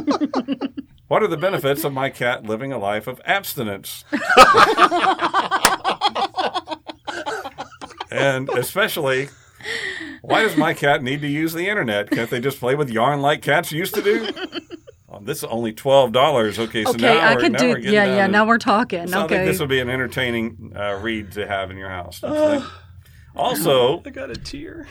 what are the benefits of my cat living a life of abstinence? And especially, why does my cat need to use the internet? Can't they just play with yarn like cats used to do? Um, this is only twelve dollars. Okay, so okay, now I we're, could now do, we're getting yeah, yeah, to, now we're talking. So okay. I think this would be an entertaining uh, read to have in your house. Uh, also, I got a tear.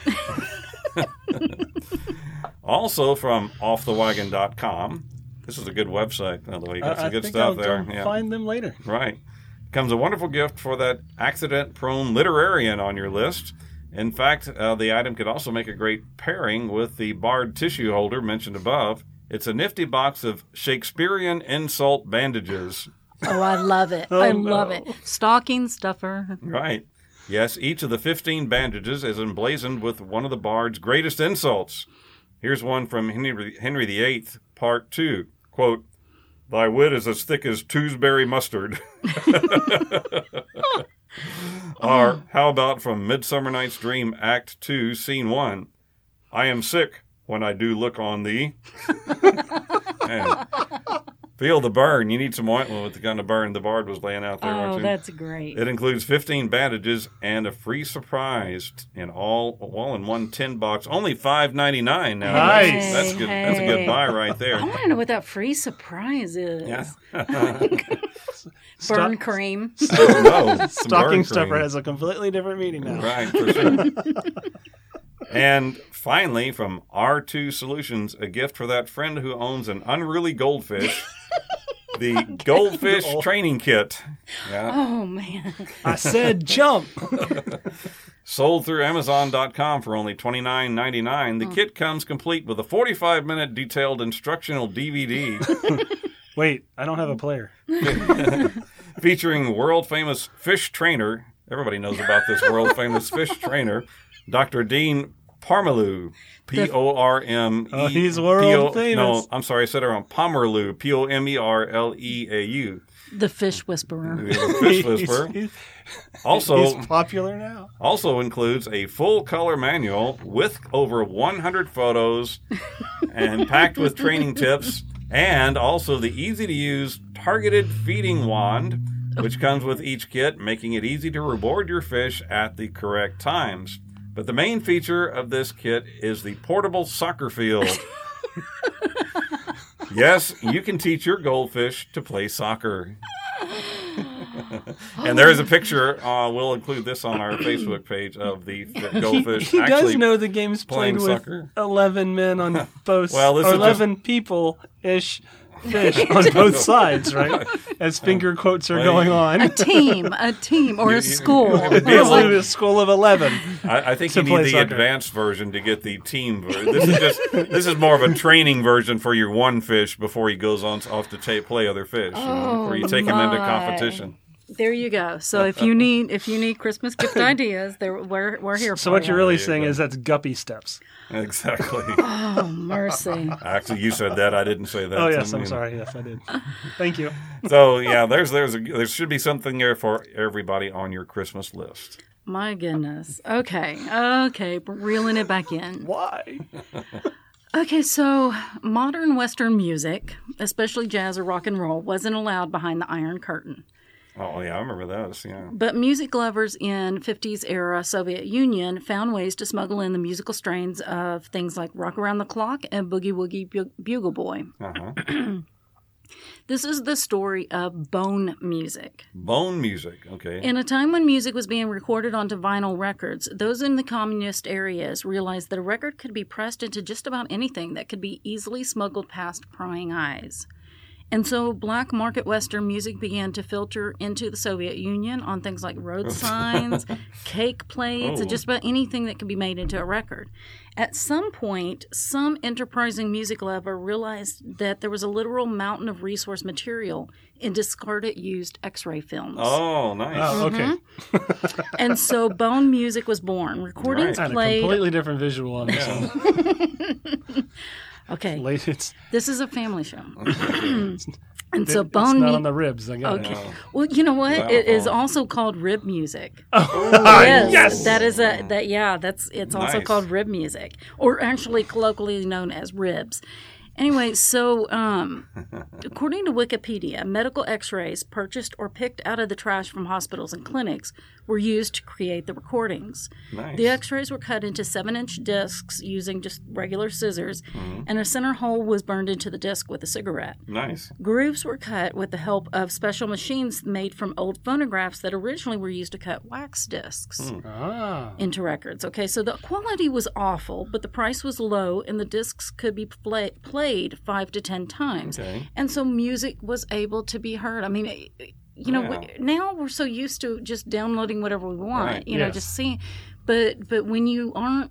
Also from off the wagon dot com. This is a good website, by the way. You got some I good think stuff I'll there. Yeah. Find them later. Right. Comes a wonderful gift for that accident-prone literarian on your list. In fact, uh, the item could also make a great pairing with the barred tissue holder mentioned above. It's a nifty box of Shakespearean insult bandages. Oh, I love it. oh, I love no. it. Stocking stuffer. Right. Yes, each of the fifteen bandages is emblazoned with one of the bard's greatest insults. Here's one from Henry, Henry the eighth, Part two. Quote, thy wit is as thick as Tewsbury mustard. Or, how about from Midsummer Night's Dream, Act two, Scene one. I am sick when I do look on thee. And feel the burn. You need some ointment with the kind of burn the bard was laying out there. Oh, that's great. It includes fifteen bandages and a free surprise in all, all in one tin box. Only five ninety-nine now. Nice. Hey, that's good. Hey. That's a good buy right there. I want to know what that free surprise is. Yeah. Burn Stock- cream. Oh, no. Stocking stuffer has a completely different meaning now. Right, for sure. And finally, from R two Solutions, a gift for that friend who owns an unruly goldfish, the Goldfish Training Kit. Yeah. Oh, man. I said jump. Sold through Amazon dot com for only twenty-nine ninety-nine. The oh. kit comes complete with a forty-five minute detailed instructional D V D. Wait, I don't have a player. Featuring world-famous fish trainer. Everybody knows about this world-famous fish trainer, Doctor Dean Parmelou, P O R M E. Oh, he's world famous. No, I'm sorry, I said it wrong. Pomerleau, P O M E R L E A U. The fish whisperer. The fish whisperer. he's, he's, also, he's popular now. Also includes a full-color manual with over one hundred photos and packed with training tips, and also the easy-to-use targeted feeding wand, which comes with each kit, making it easy to reward your fish at the correct times. But the main feature of this kit is the portable soccer field. Yes, you can teach your goldfish to play soccer. And there is a picture. Uh, we'll include this on our Facebook page of the, the goldfish. He, he actually does know the game's played with soccer. eleven men on both. Well, or eleven just... people ish. Fish on both sides, right? As finger quotes are going on. A team, a team, or a school. It would be a school of eleven. I, I think you need the soccer. Advanced version to get the team version. This is just this is more of a training version for your one fish before he goes on off to t- play other fish, oh, or you take my. him into competition. There you go. So if you need if you need Christmas gift ideas, there we're we're here. So for So what you. You're really saying is that's guppy steps. Exactly. Oh, mercy. Actually, you said that. I didn't say that. Oh, yes. I'm sorry. Yes, I did. Thank you. So, yeah, there's there's a, there should be something there for everybody on your Christmas list. My goodness. Okay. Okay. Reeling it back in. Why? Okay. So modern Western music, especially jazz or rock and roll, wasn't allowed behind the Iron Curtain. Oh, yeah, I remember those, yeah. But music lovers in fifties-era Soviet Union found ways to smuggle in the musical strains of things like Rock Around the Clock and Boogie Woogie Bugle Boy. Uh-huh. This is the story of bone music. Bone music, okay. In a time when music was being recorded onto vinyl records, those in the communist areas realized that a record could be pressed into just about anything that could be easily smuggled past prying eyes. And so black market Western music began to filter into the Soviet Union on things like road signs, cake plates, oh. and just about anything that could be made into a record. At some point, some enterprising music lover realized that there was a literal mountain of resource material in discarded used X-ray films. Oh, nice. Oh, mm-hmm. okay. And so bone music was born. Recordings right. played... a completely different visual on this one. Okay. It's this is a family show. Okay. And so bone it's not me- on the ribs. I got okay. it. Well, you know what? Wow. It is also called rib music. Oh, yes. yes. That is a that yeah, that's it's nice. Also called rib music, or actually colloquially known as ribs. Anyway, so um, according to Wikipedia, medical X-rays purchased or picked out of the trash from hospitals and clinics were used to create the recordings. Nice. The X-rays were cut into seven-inch discs using just regular scissors, mm-hmm. and a center hole was burned into the disc with a cigarette. Nice. Grooves were cut with the help of special machines made from old phonographs that originally were used to cut wax discs mm. ah. into records. Okay, so the quality was awful, but the price was low, and the discs could be play- played five to ten times. Okay. And so music was able to be heard. I mean, you know, yeah. we, now we're so used to just downloading whatever we want, right. you yes. know, just seeing. But but when you aren't,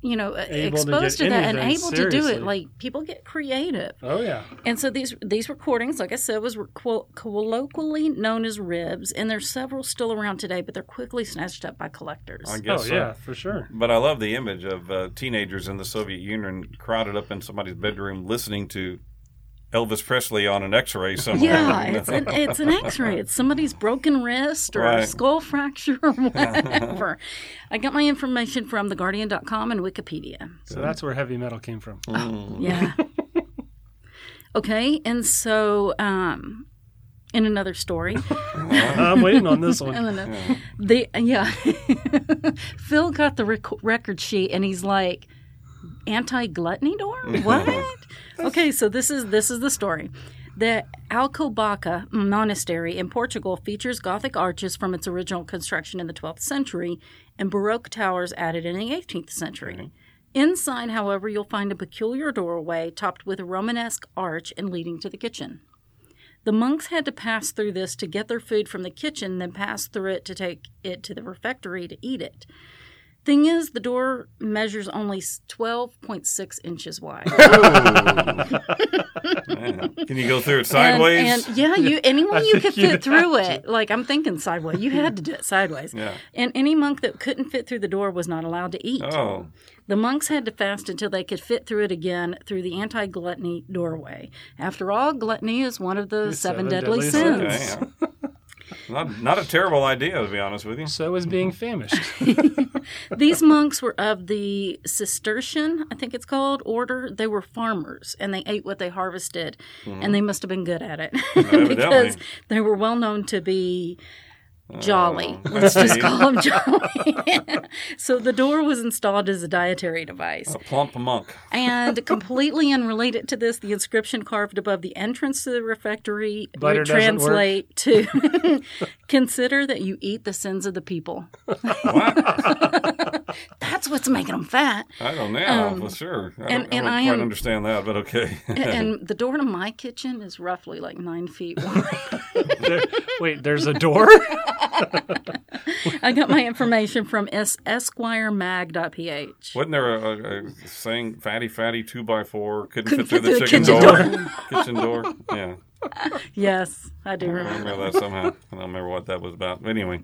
you know, able exposed to, to that anything, and able seriously. To do it, like, people get creative. Oh, yeah. And so these these recordings, like I said, was quote, colloquially known as ribs, and there's several still around today, but they're quickly snatched up by collectors. I guess oh, so. Yeah, for sure. But I love the image of uh, teenagers in the Soviet Union crowded up in somebody's bedroom listening to Elvis Presley on an X-ray somewhere. Yeah, it's an, it's an X-ray. It's somebody's broken wrist or right. a skull fracture or whatever. I got my information from the guardian dot com and Wikipedia. So that's where heavy metal came from. Oh, yeah. Okay, and so um, in another story. I'm waiting on this one. Yeah. The, yeah. Phil got the rec- record sheet and he's like, anti-gluttony dorm? What? Okay, so this is this is the story. The Alcobaça Monastery in Portugal features Gothic arches from its original construction in the twelfth century and Baroque towers added in the eighteenth century. Mm-hmm. Inside, however, you'll find a peculiar doorway topped with a Romanesque arch and leading to the kitchen. The monks had to pass through this to get their food from the kitchen, then pass through it to take it to the refectory to eat it. Thing is, the door measures only twelve point six inches wide. Can you go through it sideways? And, and, yeah, you anyone you could fit through it. To. Like, I'm thinking sideways. You had to do it sideways. Yeah. And any monk that couldn't fit through the door was not allowed to eat. Oh. The monks had to fast until they could fit through it again through the anti-gluttony doorway. After all, gluttony is one of the, the seven, seven deadly, deadly sins. Okay, yeah. Not, not a terrible idea, to be honest with you. So was being famished. These monks were of the Cistercian, I think it's called, order. They were farmers, and they ate what they harvested, mm-hmm. and they must have been good at it because they were well known to be jolly. Uh, Let's just call them jolly. Yeah. So the door was installed as a dietary device. A plump monk. And completely unrelated to this, the inscription carved above the entrance to the refectory Butter would translate to consider that you eat the sins of the people. What? That's what's making them fat. I don't know, um, for sure. I and, don't, and I don't I quite am, understand that, but okay. and, and the door to my kitchen is roughly like nine feet wide. there, wait, there's a door? I got my information from es- esquire mag dot p h. Wasn't there a, a, a saying, fatty, fatty, two by four, couldn't, couldn't fit through the, the chicken, kitchen door? door. kitchen door? Yeah. Yes, I do remember. I remember that somehow. I don't remember what that was about. But anyway.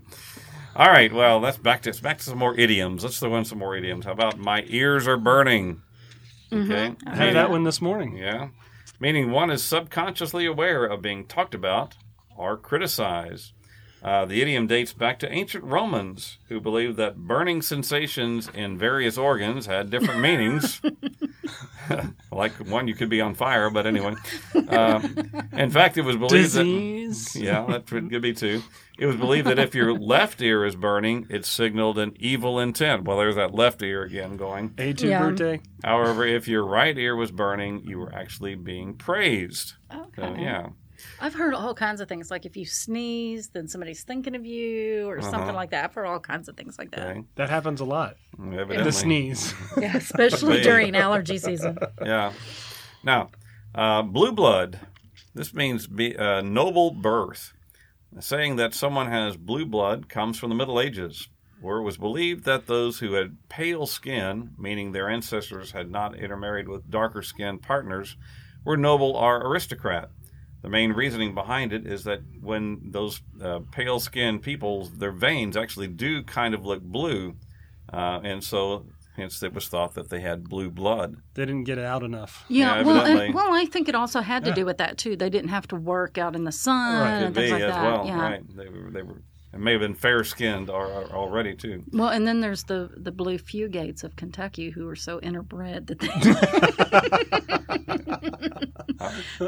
All right, well, that's back to back to some more idioms. Let's throw in some more idioms. How about my ears are burning? Mm-hmm. Okay, I had that one this morning. Yeah, meaning one is subconsciously aware of being talked about or criticized. Uh, the idiom dates back to ancient Romans, who believed that burning sensations in various organs had different meanings. Like one, you could be on fire, but anyway. Um, in fact, it was believed Disease. that... Yeah, that could be too. It was believed that if your left ear is burning, it signaled an evil intent. Well, there's that left ear again going. A two yeah. birthday. However, if your right ear was burning, you were actually being praised. Okay. So, yeah. I've heard all kinds of things, like if you sneeze, then somebody's thinking of you, or uh-huh. something like that. I've heard all kinds of things like that. Okay. That happens a lot. Evidently. The sneeze. Yeah, especially during allergy season. Yeah. Now, uh, blue blood. This means be, uh, noble birth. The saying that someone has blue blood comes from the Middle Ages, where it was believed that those who had pale skin, meaning their ancestors had not intermarried with darker-skinned partners, were noble or aristocrat. The main reasoning behind it is that when those uh, pale-skinned people, their veins actually do kind of look blue, uh, and so hence it was thought that they had blue blood. They didn't get it out enough. Yeah, yeah well, and, well, I think it also had to yeah. do with that too. They didn't have to work out in the sun right. and things be, like as that. Well, yeah. Right, they were, they were, it may have been fair-skinned or, or already too. Well, and then there's the the blue Fugates of Kentucky who were so interbred that they.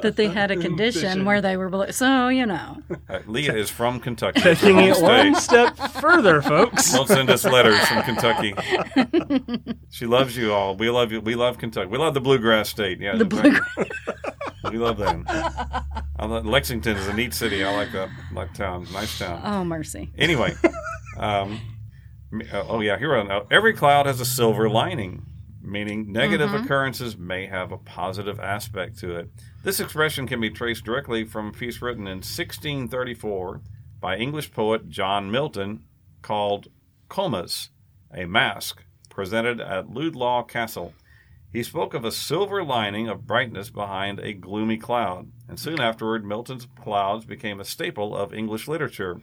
That they had a condition where they were below. So, you know. Uh, Leah is from Kentucky. Taking it one step further, folks. Don't send us letters from Kentucky. She loves you all. We love you. We love Kentucky. We love the Bluegrass State. Yeah, the Bluegrass. We love them. I love, Lexington is a neat city. I like that like town. Nice town. Oh, mercy. Anyway. Um, oh, yeah. Here we go. Every cloud has a silver lining, meaning negative mm-hmm. occurrences may have a positive aspect to it. This expression can be traced directly from a piece written in sixteen thirty-four by English poet John Milton called Comus, a Masque, presented at Ludlow Castle. He spoke of a silver lining of brightness behind a gloomy cloud, and soon afterward Milton's clouds became a staple of English literature.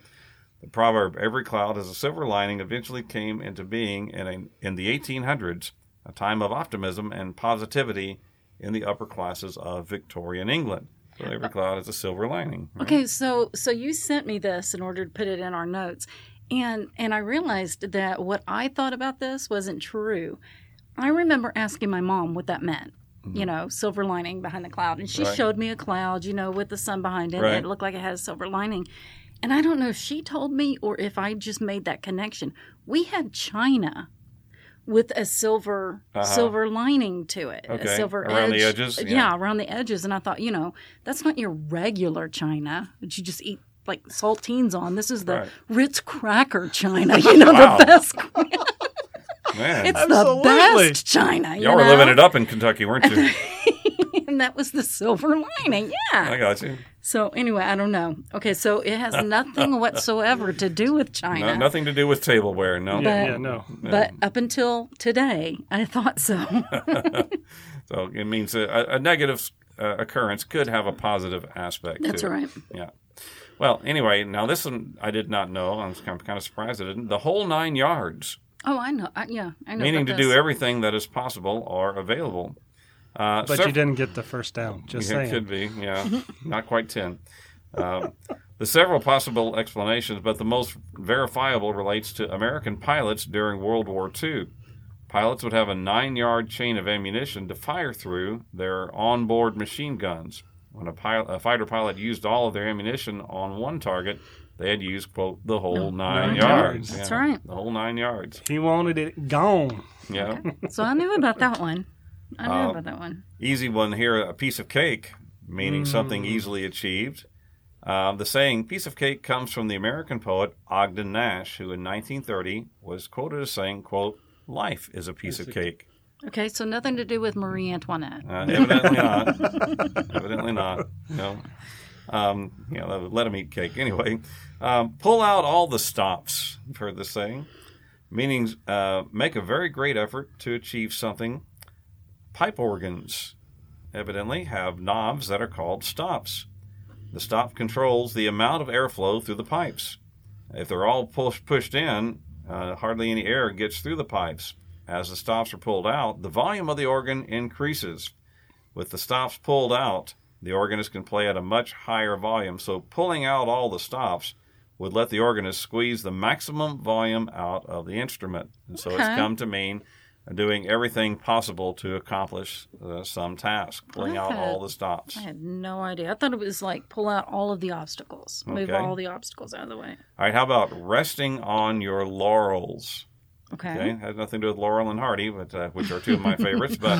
The proverb, every cloud has a silver lining, eventually came into being in, a, in the eighteen hundreds, a time of optimism and positivity in the upper classes of Victorian England. So every cloud has a silver lining. Right? Okay, so so you sent me this in order to put it in our notes, and and I realized that what I thought about this wasn't true. I remember asking my mom what that meant, mm-hmm. you know, silver lining behind the cloud, and she right. showed me a cloud, you know, with the sun behind it, right. and it looked like it had a silver lining. And I don't know if she told me or if I just made that connection. We had China with a silver uh-huh. silver lining to it, okay. a silver around edge. Around the edges? Yeah. yeah, around the edges. And I thought, you know, that's not your regular china that you just eat, like, saltines on. This is the right. Ritz cracker china, you know, wow. the best Man. It's Absolutely. the best china, you Y'all were know? living it up in Kentucky, weren't you? And that was the silver lining, yeah. I got you. So anyway, I don't know. Okay, so it has nothing whatsoever to do with China. No, nothing to do with tableware, no. But, yeah, no. But up until today, I thought so. So it means a, a negative uh, occurrence could have a positive aspect. That's right. Yeah. Well, anyway, now this one I did not know. I was kind of, kind of surprised I didn't. The whole nine yards. Oh, I know. I, yeah, I know. Meaning to this. do everything that is possible or available. Uh, but so, you didn't get the first down, just yeah, saying. It could be, yeah. Not quite ten. Uh, there's several possible explanations, but the most verifiable relates to American pilots during World War Two. Pilots would have a nine-yard chain of ammunition to fire through their onboard machine guns. When a, pil- a fighter pilot used all of their ammunition on one target, they had used, quote, the whole nine, nine yards. yards. Yeah, that's right. The whole nine yards. He wanted it gone. Yeah. Okay. So I knew about that one. I know uh, about that one. Easy one here, a piece of cake, meaning mm. something easily achieved. Uh, the saying, piece of cake, comes from the American poet Ogden Nash, who in nineteen thirty was quoted as saying, quote, life is a piece, piece of cake. Okay, so nothing to do with Marie Antoinette. Uh, evidently not. Evidently not. No. Um, you know, let them eat cake. Anyway, um, pull out all the stops, I've heard the saying, meaning uh, make a very great effort to achieve something. Pipe organs evidently have knobs that are called stops. The stop controls the amount of airflow through the pipes. If they're all push, pushed in, uh, hardly any air gets through the pipes. As the stops are pulled out, the volume of the organ increases. With the stops pulled out, the organist can play at a much higher volume, so pulling out all the stops would let the organist squeeze the maximum volume out of the instrument. And so okay. It's come to mean doing everything possible to accomplish uh, some task, pulling out all the stops. I had no idea. I thought it was like pull out all of the obstacles, okay. Move all the obstacles out of the way. All right, how about resting on your laurels? Okay. okay. Has nothing to do with Laurel and Hardy, but uh, which are two of my favorites. But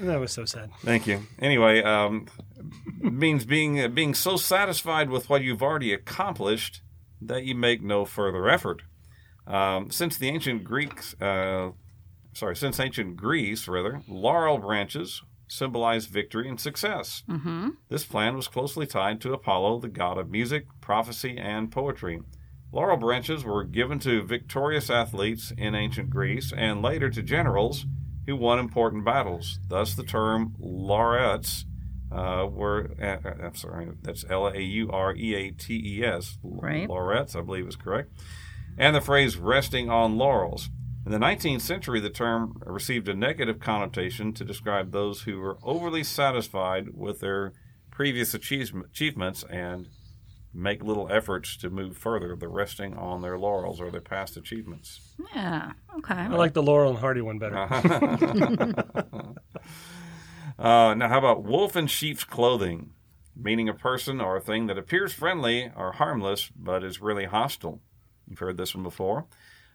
that was so sad. Thank you. Anyway, um, means being uh, being so satisfied with what you've already accomplished that you make no further effort. Um, since the ancient Greeks, uh, sorry, since ancient Greece rather, laurel branches symbolize victory and success. Mm-hmm. This plan was closely tied to Apollo, the god of music, prophecy, and poetry. Laurel branches were given to victorious athletes in ancient Greece and later to generals who won important battles. Thus, the term laureates uh, were, uh, I'm sorry, that's L A U R E A T E S. Right. Laureates, I believe is correct. And the phrase resting on laurels. In the nineteenth century, the term received a negative connotation to describe those who were overly satisfied with their previous achievements and make little efforts to move further. They're resting on their laurels or their past achievements. Yeah, okay. I like the Laurel and Hardy one better. uh, now, how about wolf in sheep's clothing? Meaning a person or a thing that appears friendly or harmless but is really hostile. You've heard this one before.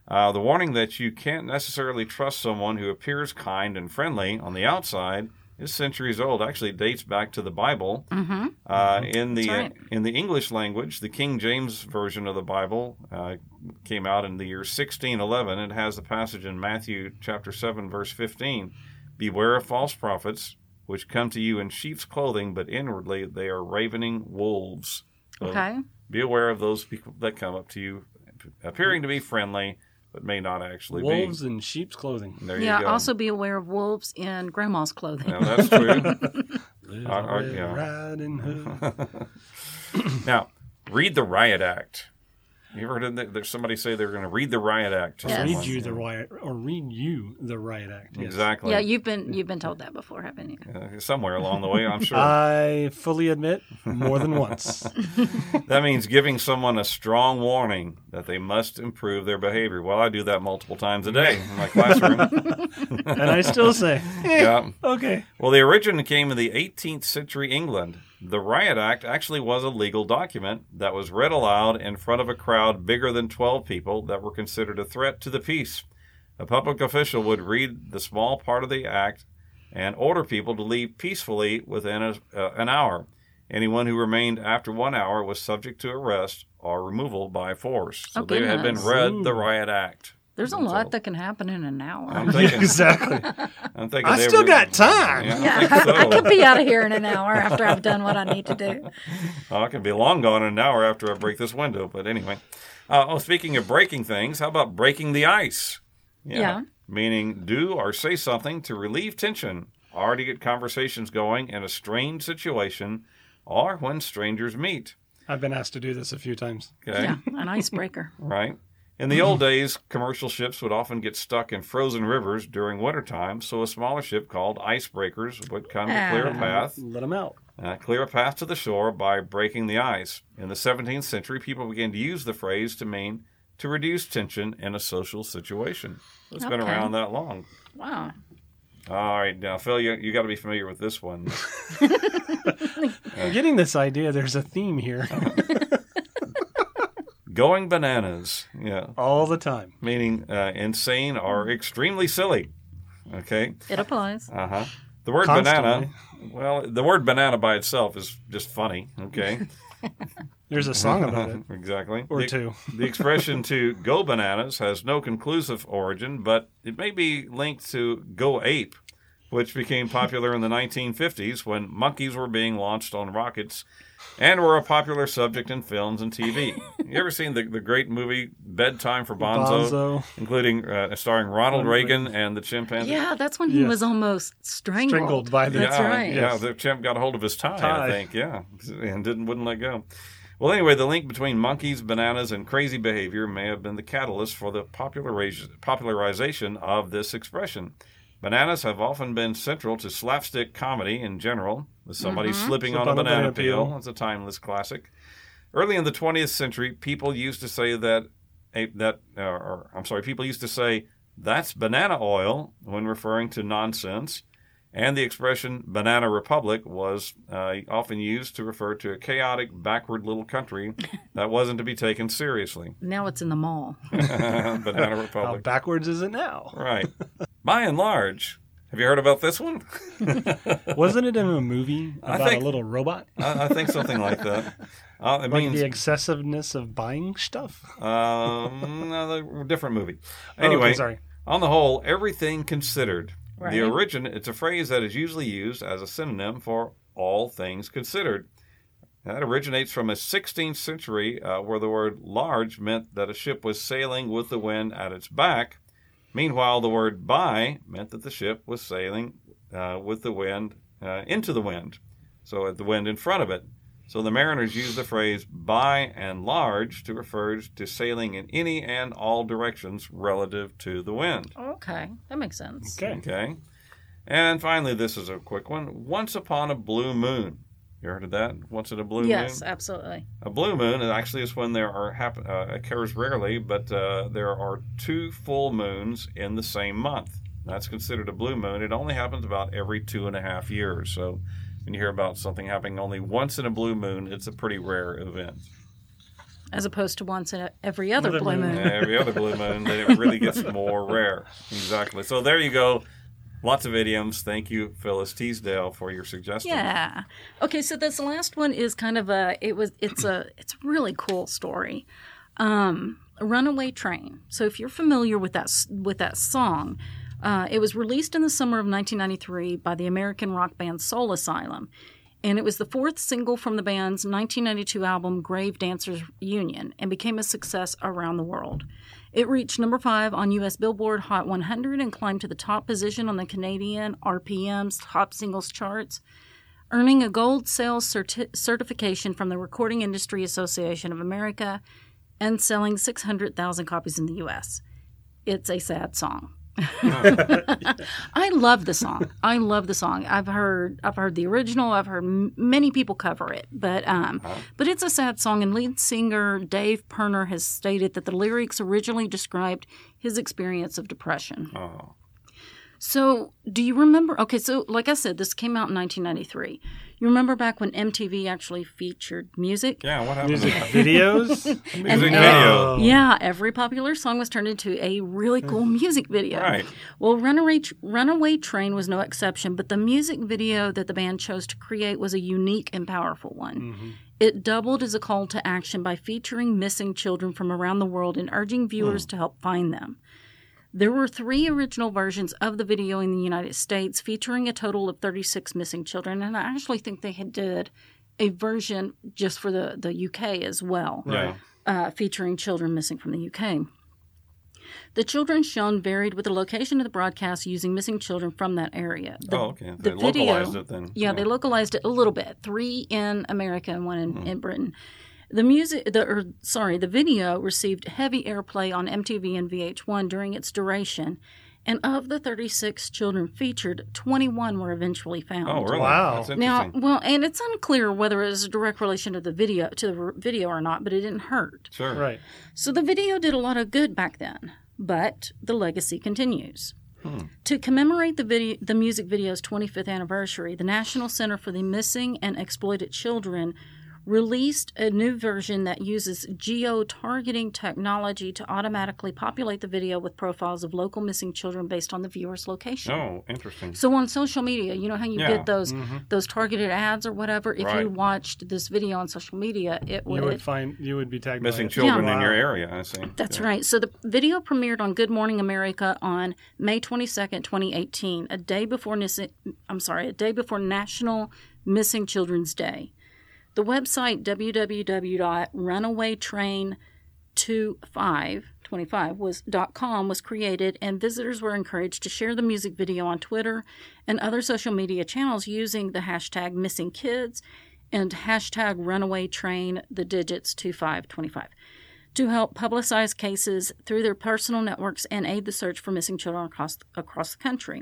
Uh, the warning that you can't necessarily trust someone who appears kind and friendly on the outside is centuries old. Actually, dates back to the Bible. Mm-hmm. Uh, in the right. in the English language, the King James version of the Bible uh, came out in the year sixteen eleven. It has the passage in Matthew chapter seven, verse fifteen: "Beware of false prophets, which come to you in sheep's clothing, but inwardly they are ravening wolves." So okay. Be aware of those people that come up to you, appearing to be friendly, but may not actually wolves be. Wolves in sheep's clothing. There yeah, you go. Also be aware of wolves in grandma's clothing. Now, that's true. our, our, yeah. Riding Hood. Now, read the Riot Act. You ever heard of that? Somebody say they're going to read the Riot Act? Yes. Read you the riot, or read you the Riot Act. Yes. Exactly. Yeah, you've been you've been told that before, haven't you? Uh, somewhere along the way, I'm sure. I fully admit, more than once. That means giving someone a strong warning that they must improve their behavior. Well, I do that multiple times a day in my classroom, and I still say, eh, yeah, okay. Well, the origin came in the eighteenth century England. The Riot Act actually was a legal document that was read aloud in front of a crowd bigger than twelve people that were considered a threat to the peace. A public official would read the small part of the act and order people to leave peacefully within a, uh, an hour. Anyone who remained after one hour was subject to arrest or removal by force. So oh, they had been read Ooh. the Riot Act. There's a so, lot that can happen in an hour. I'm thinking, exactly. I'm thinking I still were, got time. Yeah, yeah, I, so. I could be out of here in an hour after I've done what I need to do. Well, I could be long gone in an hour after I break this window. But anyway, uh, oh, speaking of breaking things, how about breaking the ice? Yeah. yeah. Meaning do or say something to relieve tension or to get conversations going in a strange situation or when strangers meet. I've been asked to do this a few times. Okay. Yeah, an icebreaker. Right. In the old days, commercial ships would often get stuck in frozen rivers during wintertime, so a smaller ship called icebreakers would come to clear a path. Let them out. Uh, clear a path to the shore by breaking the ice. In the seventeenth century, people began to use the phrase to mean to reduce tension in a social situation. It's okay. been around that long. Wow. All right. Now, Phil, you, you got to be familiar with this one. I'm getting this idea. There's a theme here. Going bananas, yeah, all the time, meaning uh, insane or extremely silly. Okay, it applies. Uh huh. The word Constantly. banana, well, the word banana by itself is just funny. Okay, there's a song about it. Exactly, or the, two. The expression "to go bananas" has no conclusive origin, but it may be linked to "go ape," which became popular in the nineteen fifties when monkeys were being launched on rockets. And were a popular subject in films and T V. You ever seen the, the great movie Bedtime for Bonzo, Bonzo. including uh, starring Ronald Reagan and the chimpanzee? Yeah, that's when he yes. was almost strangled. Strangled by the yeah, that's right. Yeah, yes. The chimp got a hold of his tie, tie, I think. Yeah, and didn't wouldn't let go. Well, anyway, the link between monkeys, bananas, and crazy behavior may have been the catalyst for the populariz- popularization of this expression. Bananas have often been central to slapstick comedy in general, with somebody mm-hmm. slipping Slip on, on a banana, banana peel. peel. It's a timeless classic. Early in the twentieth century, people used to say that that uh, or I'm sorry, people used to say that's banana oil when referring to nonsense, and the expression banana republic was uh, often used to refer to a chaotic, backward little country that wasn't to be taken seriously. Now it's in the mall. Banana republic. How backwards is it now? Right. By and large. Have you heard about this one? Wasn't it in a movie about think, a little robot? I, I think something like that. Uh, it like means, the excessiveness of buying stuff? um, no, different movie. Anyway, oh, okay, sorry. On the whole, everything considered. Right. The origin, it's a phrase that is usually used as a synonym for all things considered. That originates from a sixteenth century uh, where the word large meant that a ship was sailing with the wind at its back. Meanwhile, the word by meant that the ship was sailing uh, with the wind, uh, into the wind, so at the wind in front of it. So the mariners used the phrase by and large to refer to sailing in any and all directions relative to the wind. Okay, that makes sense. Okay. Okay. And finally, this is a quick one. Once upon a blue moon. You heard of that? Once in a blue yes, moon? Yes, absolutely. A blue moon actually is when there are, happen, uh, occurs rarely, but uh, there are two full moons in the same month. That's considered a blue moon. It only happens about every two and a half years. So when you hear about something happening only once in a blue moon, it's a pretty rare event. As opposed to once in every other blue moon. Yeah, every other blue moon, then it really gets more rare. Exactly. So there you go. Lots of idioms. Thank you, Phyllis Teasdale, for your suggestion. Yeah. Okay, so this last one is kind of a it was it's a it's a really cool story. Um, a runaway train. So if you're familiar with that with that song, uh, it was released in the summer of nineteen ninety-three by the American rock band Soul Asylum, and it was the fourth single from the band's nineteen ninety-two album Grave Dancers Union, and became a success around the world. It reached number five on U S Billboard Hot one hundred and climbed to the top position on the Canadian R P M's Top Singles Charts, earning a gold sales certi- certification from the Recording Industry Association of America and selling six hundred thousand copies in the U S It's a sad song. I love the song. I love the song. I've heard I've heard the original. I've heard m- many people cover it, but um, oh. but it's a sad song. And lead singer Dave Pirner has stated that the lyrics originally described his experience of depression. Oh. So do you remember? Okay, so like I said, this came out in nineteen ninety-three. You remember back when M T V actually featured music? Yeah, what happened? Music videos? Music and, video. And, yeah, every popular song was turned into a really cool music video. Right. Well, Runaway, Runaway Train was no exception, but the music video that the band chose to create was a unique and powerful one. Mm-hmm. It doubled as a call to action by featuring missing children from around the world and urging viewers mm. to help find them. There were three original versions of the video in the United States featuring a total of thirty-six missing children, and I actually think they had did a version just for the, the U K as well, right. uh, featuring children missing from the U K. The children shown varied with the location of the broadcast using missing children from that area. The, oh, okay. They the localized video, it then. Yeah, yeah, they localized it a little bit, three in America and one in, mm. in Britain. The music, the or, sorry, the video received heavy airplay on M T V and V H one during its duration, and of the thirty-six children featured, twenty-one were eventually found. Oh, really? Wow! That's interesting. Now, well, and it's unclear whether it was a direct relation to the video to the video or not, but it didn't hurt. Sure, right. So the video did a lot of good back then, but the legacy continues. Hmm. To commemorate the video, the music video's twenty-fifth anniversary, the National Center for the Missing and Exploited Children released a new version that uses geo-targeting technology to automatically populate the video with profiles of local missing children based on the viewer's location. Oh, interesting. So on social media, you know how you yeah. get those mm-hmm. those targeted ads or whatever? If right. you watched this video on social media, it would... You would, find, you would be tagged missing children yeah. in your area, I see. That's yeah. right. So the video premiered on Good Morning America on May twenty-second, twenty eighteen, a day before I'm sorry, a day before National Missing Children's Day. The website w w w dot runaway train two five two five was dot com was created, and visitors were encouraged to share the music video on Twitter and other social media channels using the hashtag missing kids and hashtag runaway train the digits two five two five to help publicize cases through their personal networks and aid the search for missing children across across the country.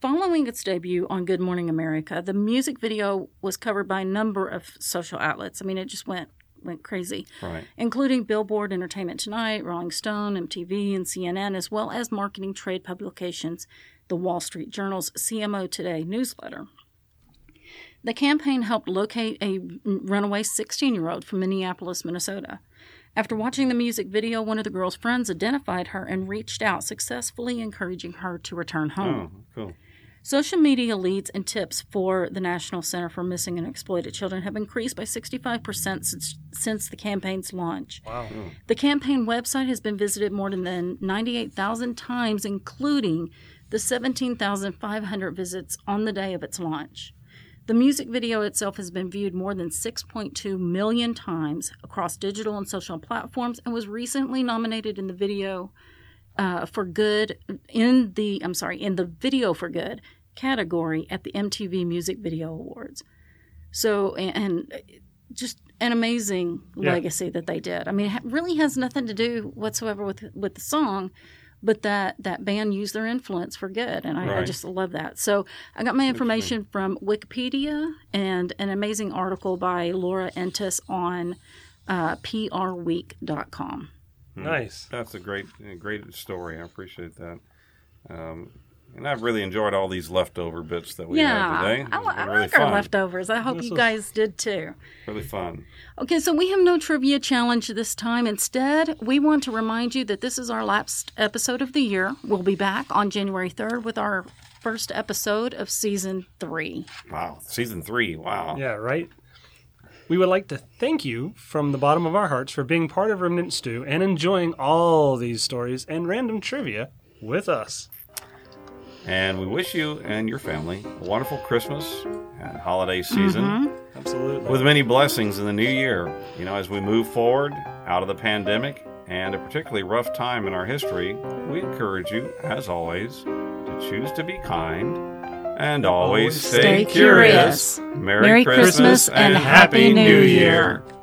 Following its debut on Good Morning America, the music video was covered by a number of social outlets. I mean, it just went went crazy, right. including Billboard, Entertainment Tonight, Rolling Stone, M T V, and C N N, as well as marketing trade publications, the Wall Street Journal's C M O Today newsletter. The campaign helped locate a runaway sixteen-year-old from Minneapolis, Minnesota. After watching the music video, one of the girl's friends identified her and reached out, successfully encouraging her to return home. Oh, cool. Social media leads and tips for the National Center for Missing and Exploited Children have increased by sixty-five percent since, since the campaign's launch. Wow. The campaign website has been visited more than ninety-eight thousand times, including the seventeen thousand five hundred visits on the day of its launch. The music video itself has been viewed more than six point two million times across digital and social platforms, and was recently nominated in the video uh, for good in the I'm sorry in the video for good category at the M T V Music Video Awards. So and, and just an amazing yeah. legacy that they did. I mean, it really has nothing to do whatsoever with with the song. But that, that band used their influence for good, and I, right. I just love that. So I got my information from Wikipedia and an amazing article by Laura Entis on uh, P R week dot com. Nice. That's a great great story. I appreciate that. Um, and I've really enjoyed all these leftover bits that we yeah, had today. Yeah, I, I really like fun. Our leftovers. I hope this you guys did too. Really fun. Okay, so we have no trivia challenge this time. Instead, we want to remind you that this is our last episode of the year. We'll be back on January third with our first episode of Season three. Wow, Season three, wow. Yeah, right? We would like to thank you from the bottom of our hearts for being part of Remnant Stew and enjoying all these stories and random trivia with us. And we wish you and your family a wonderful Christmas and holiday season. Mm-hmm. Absolutely. With many blessings in the new year. You know, as we move forward out of the pandemic and a particularly rough time in our history, we encourage you, as always, to choose to be kind and always stay, stay curious. curious. Merry, Merry Christmas, Christmas and Happy New Year. Year.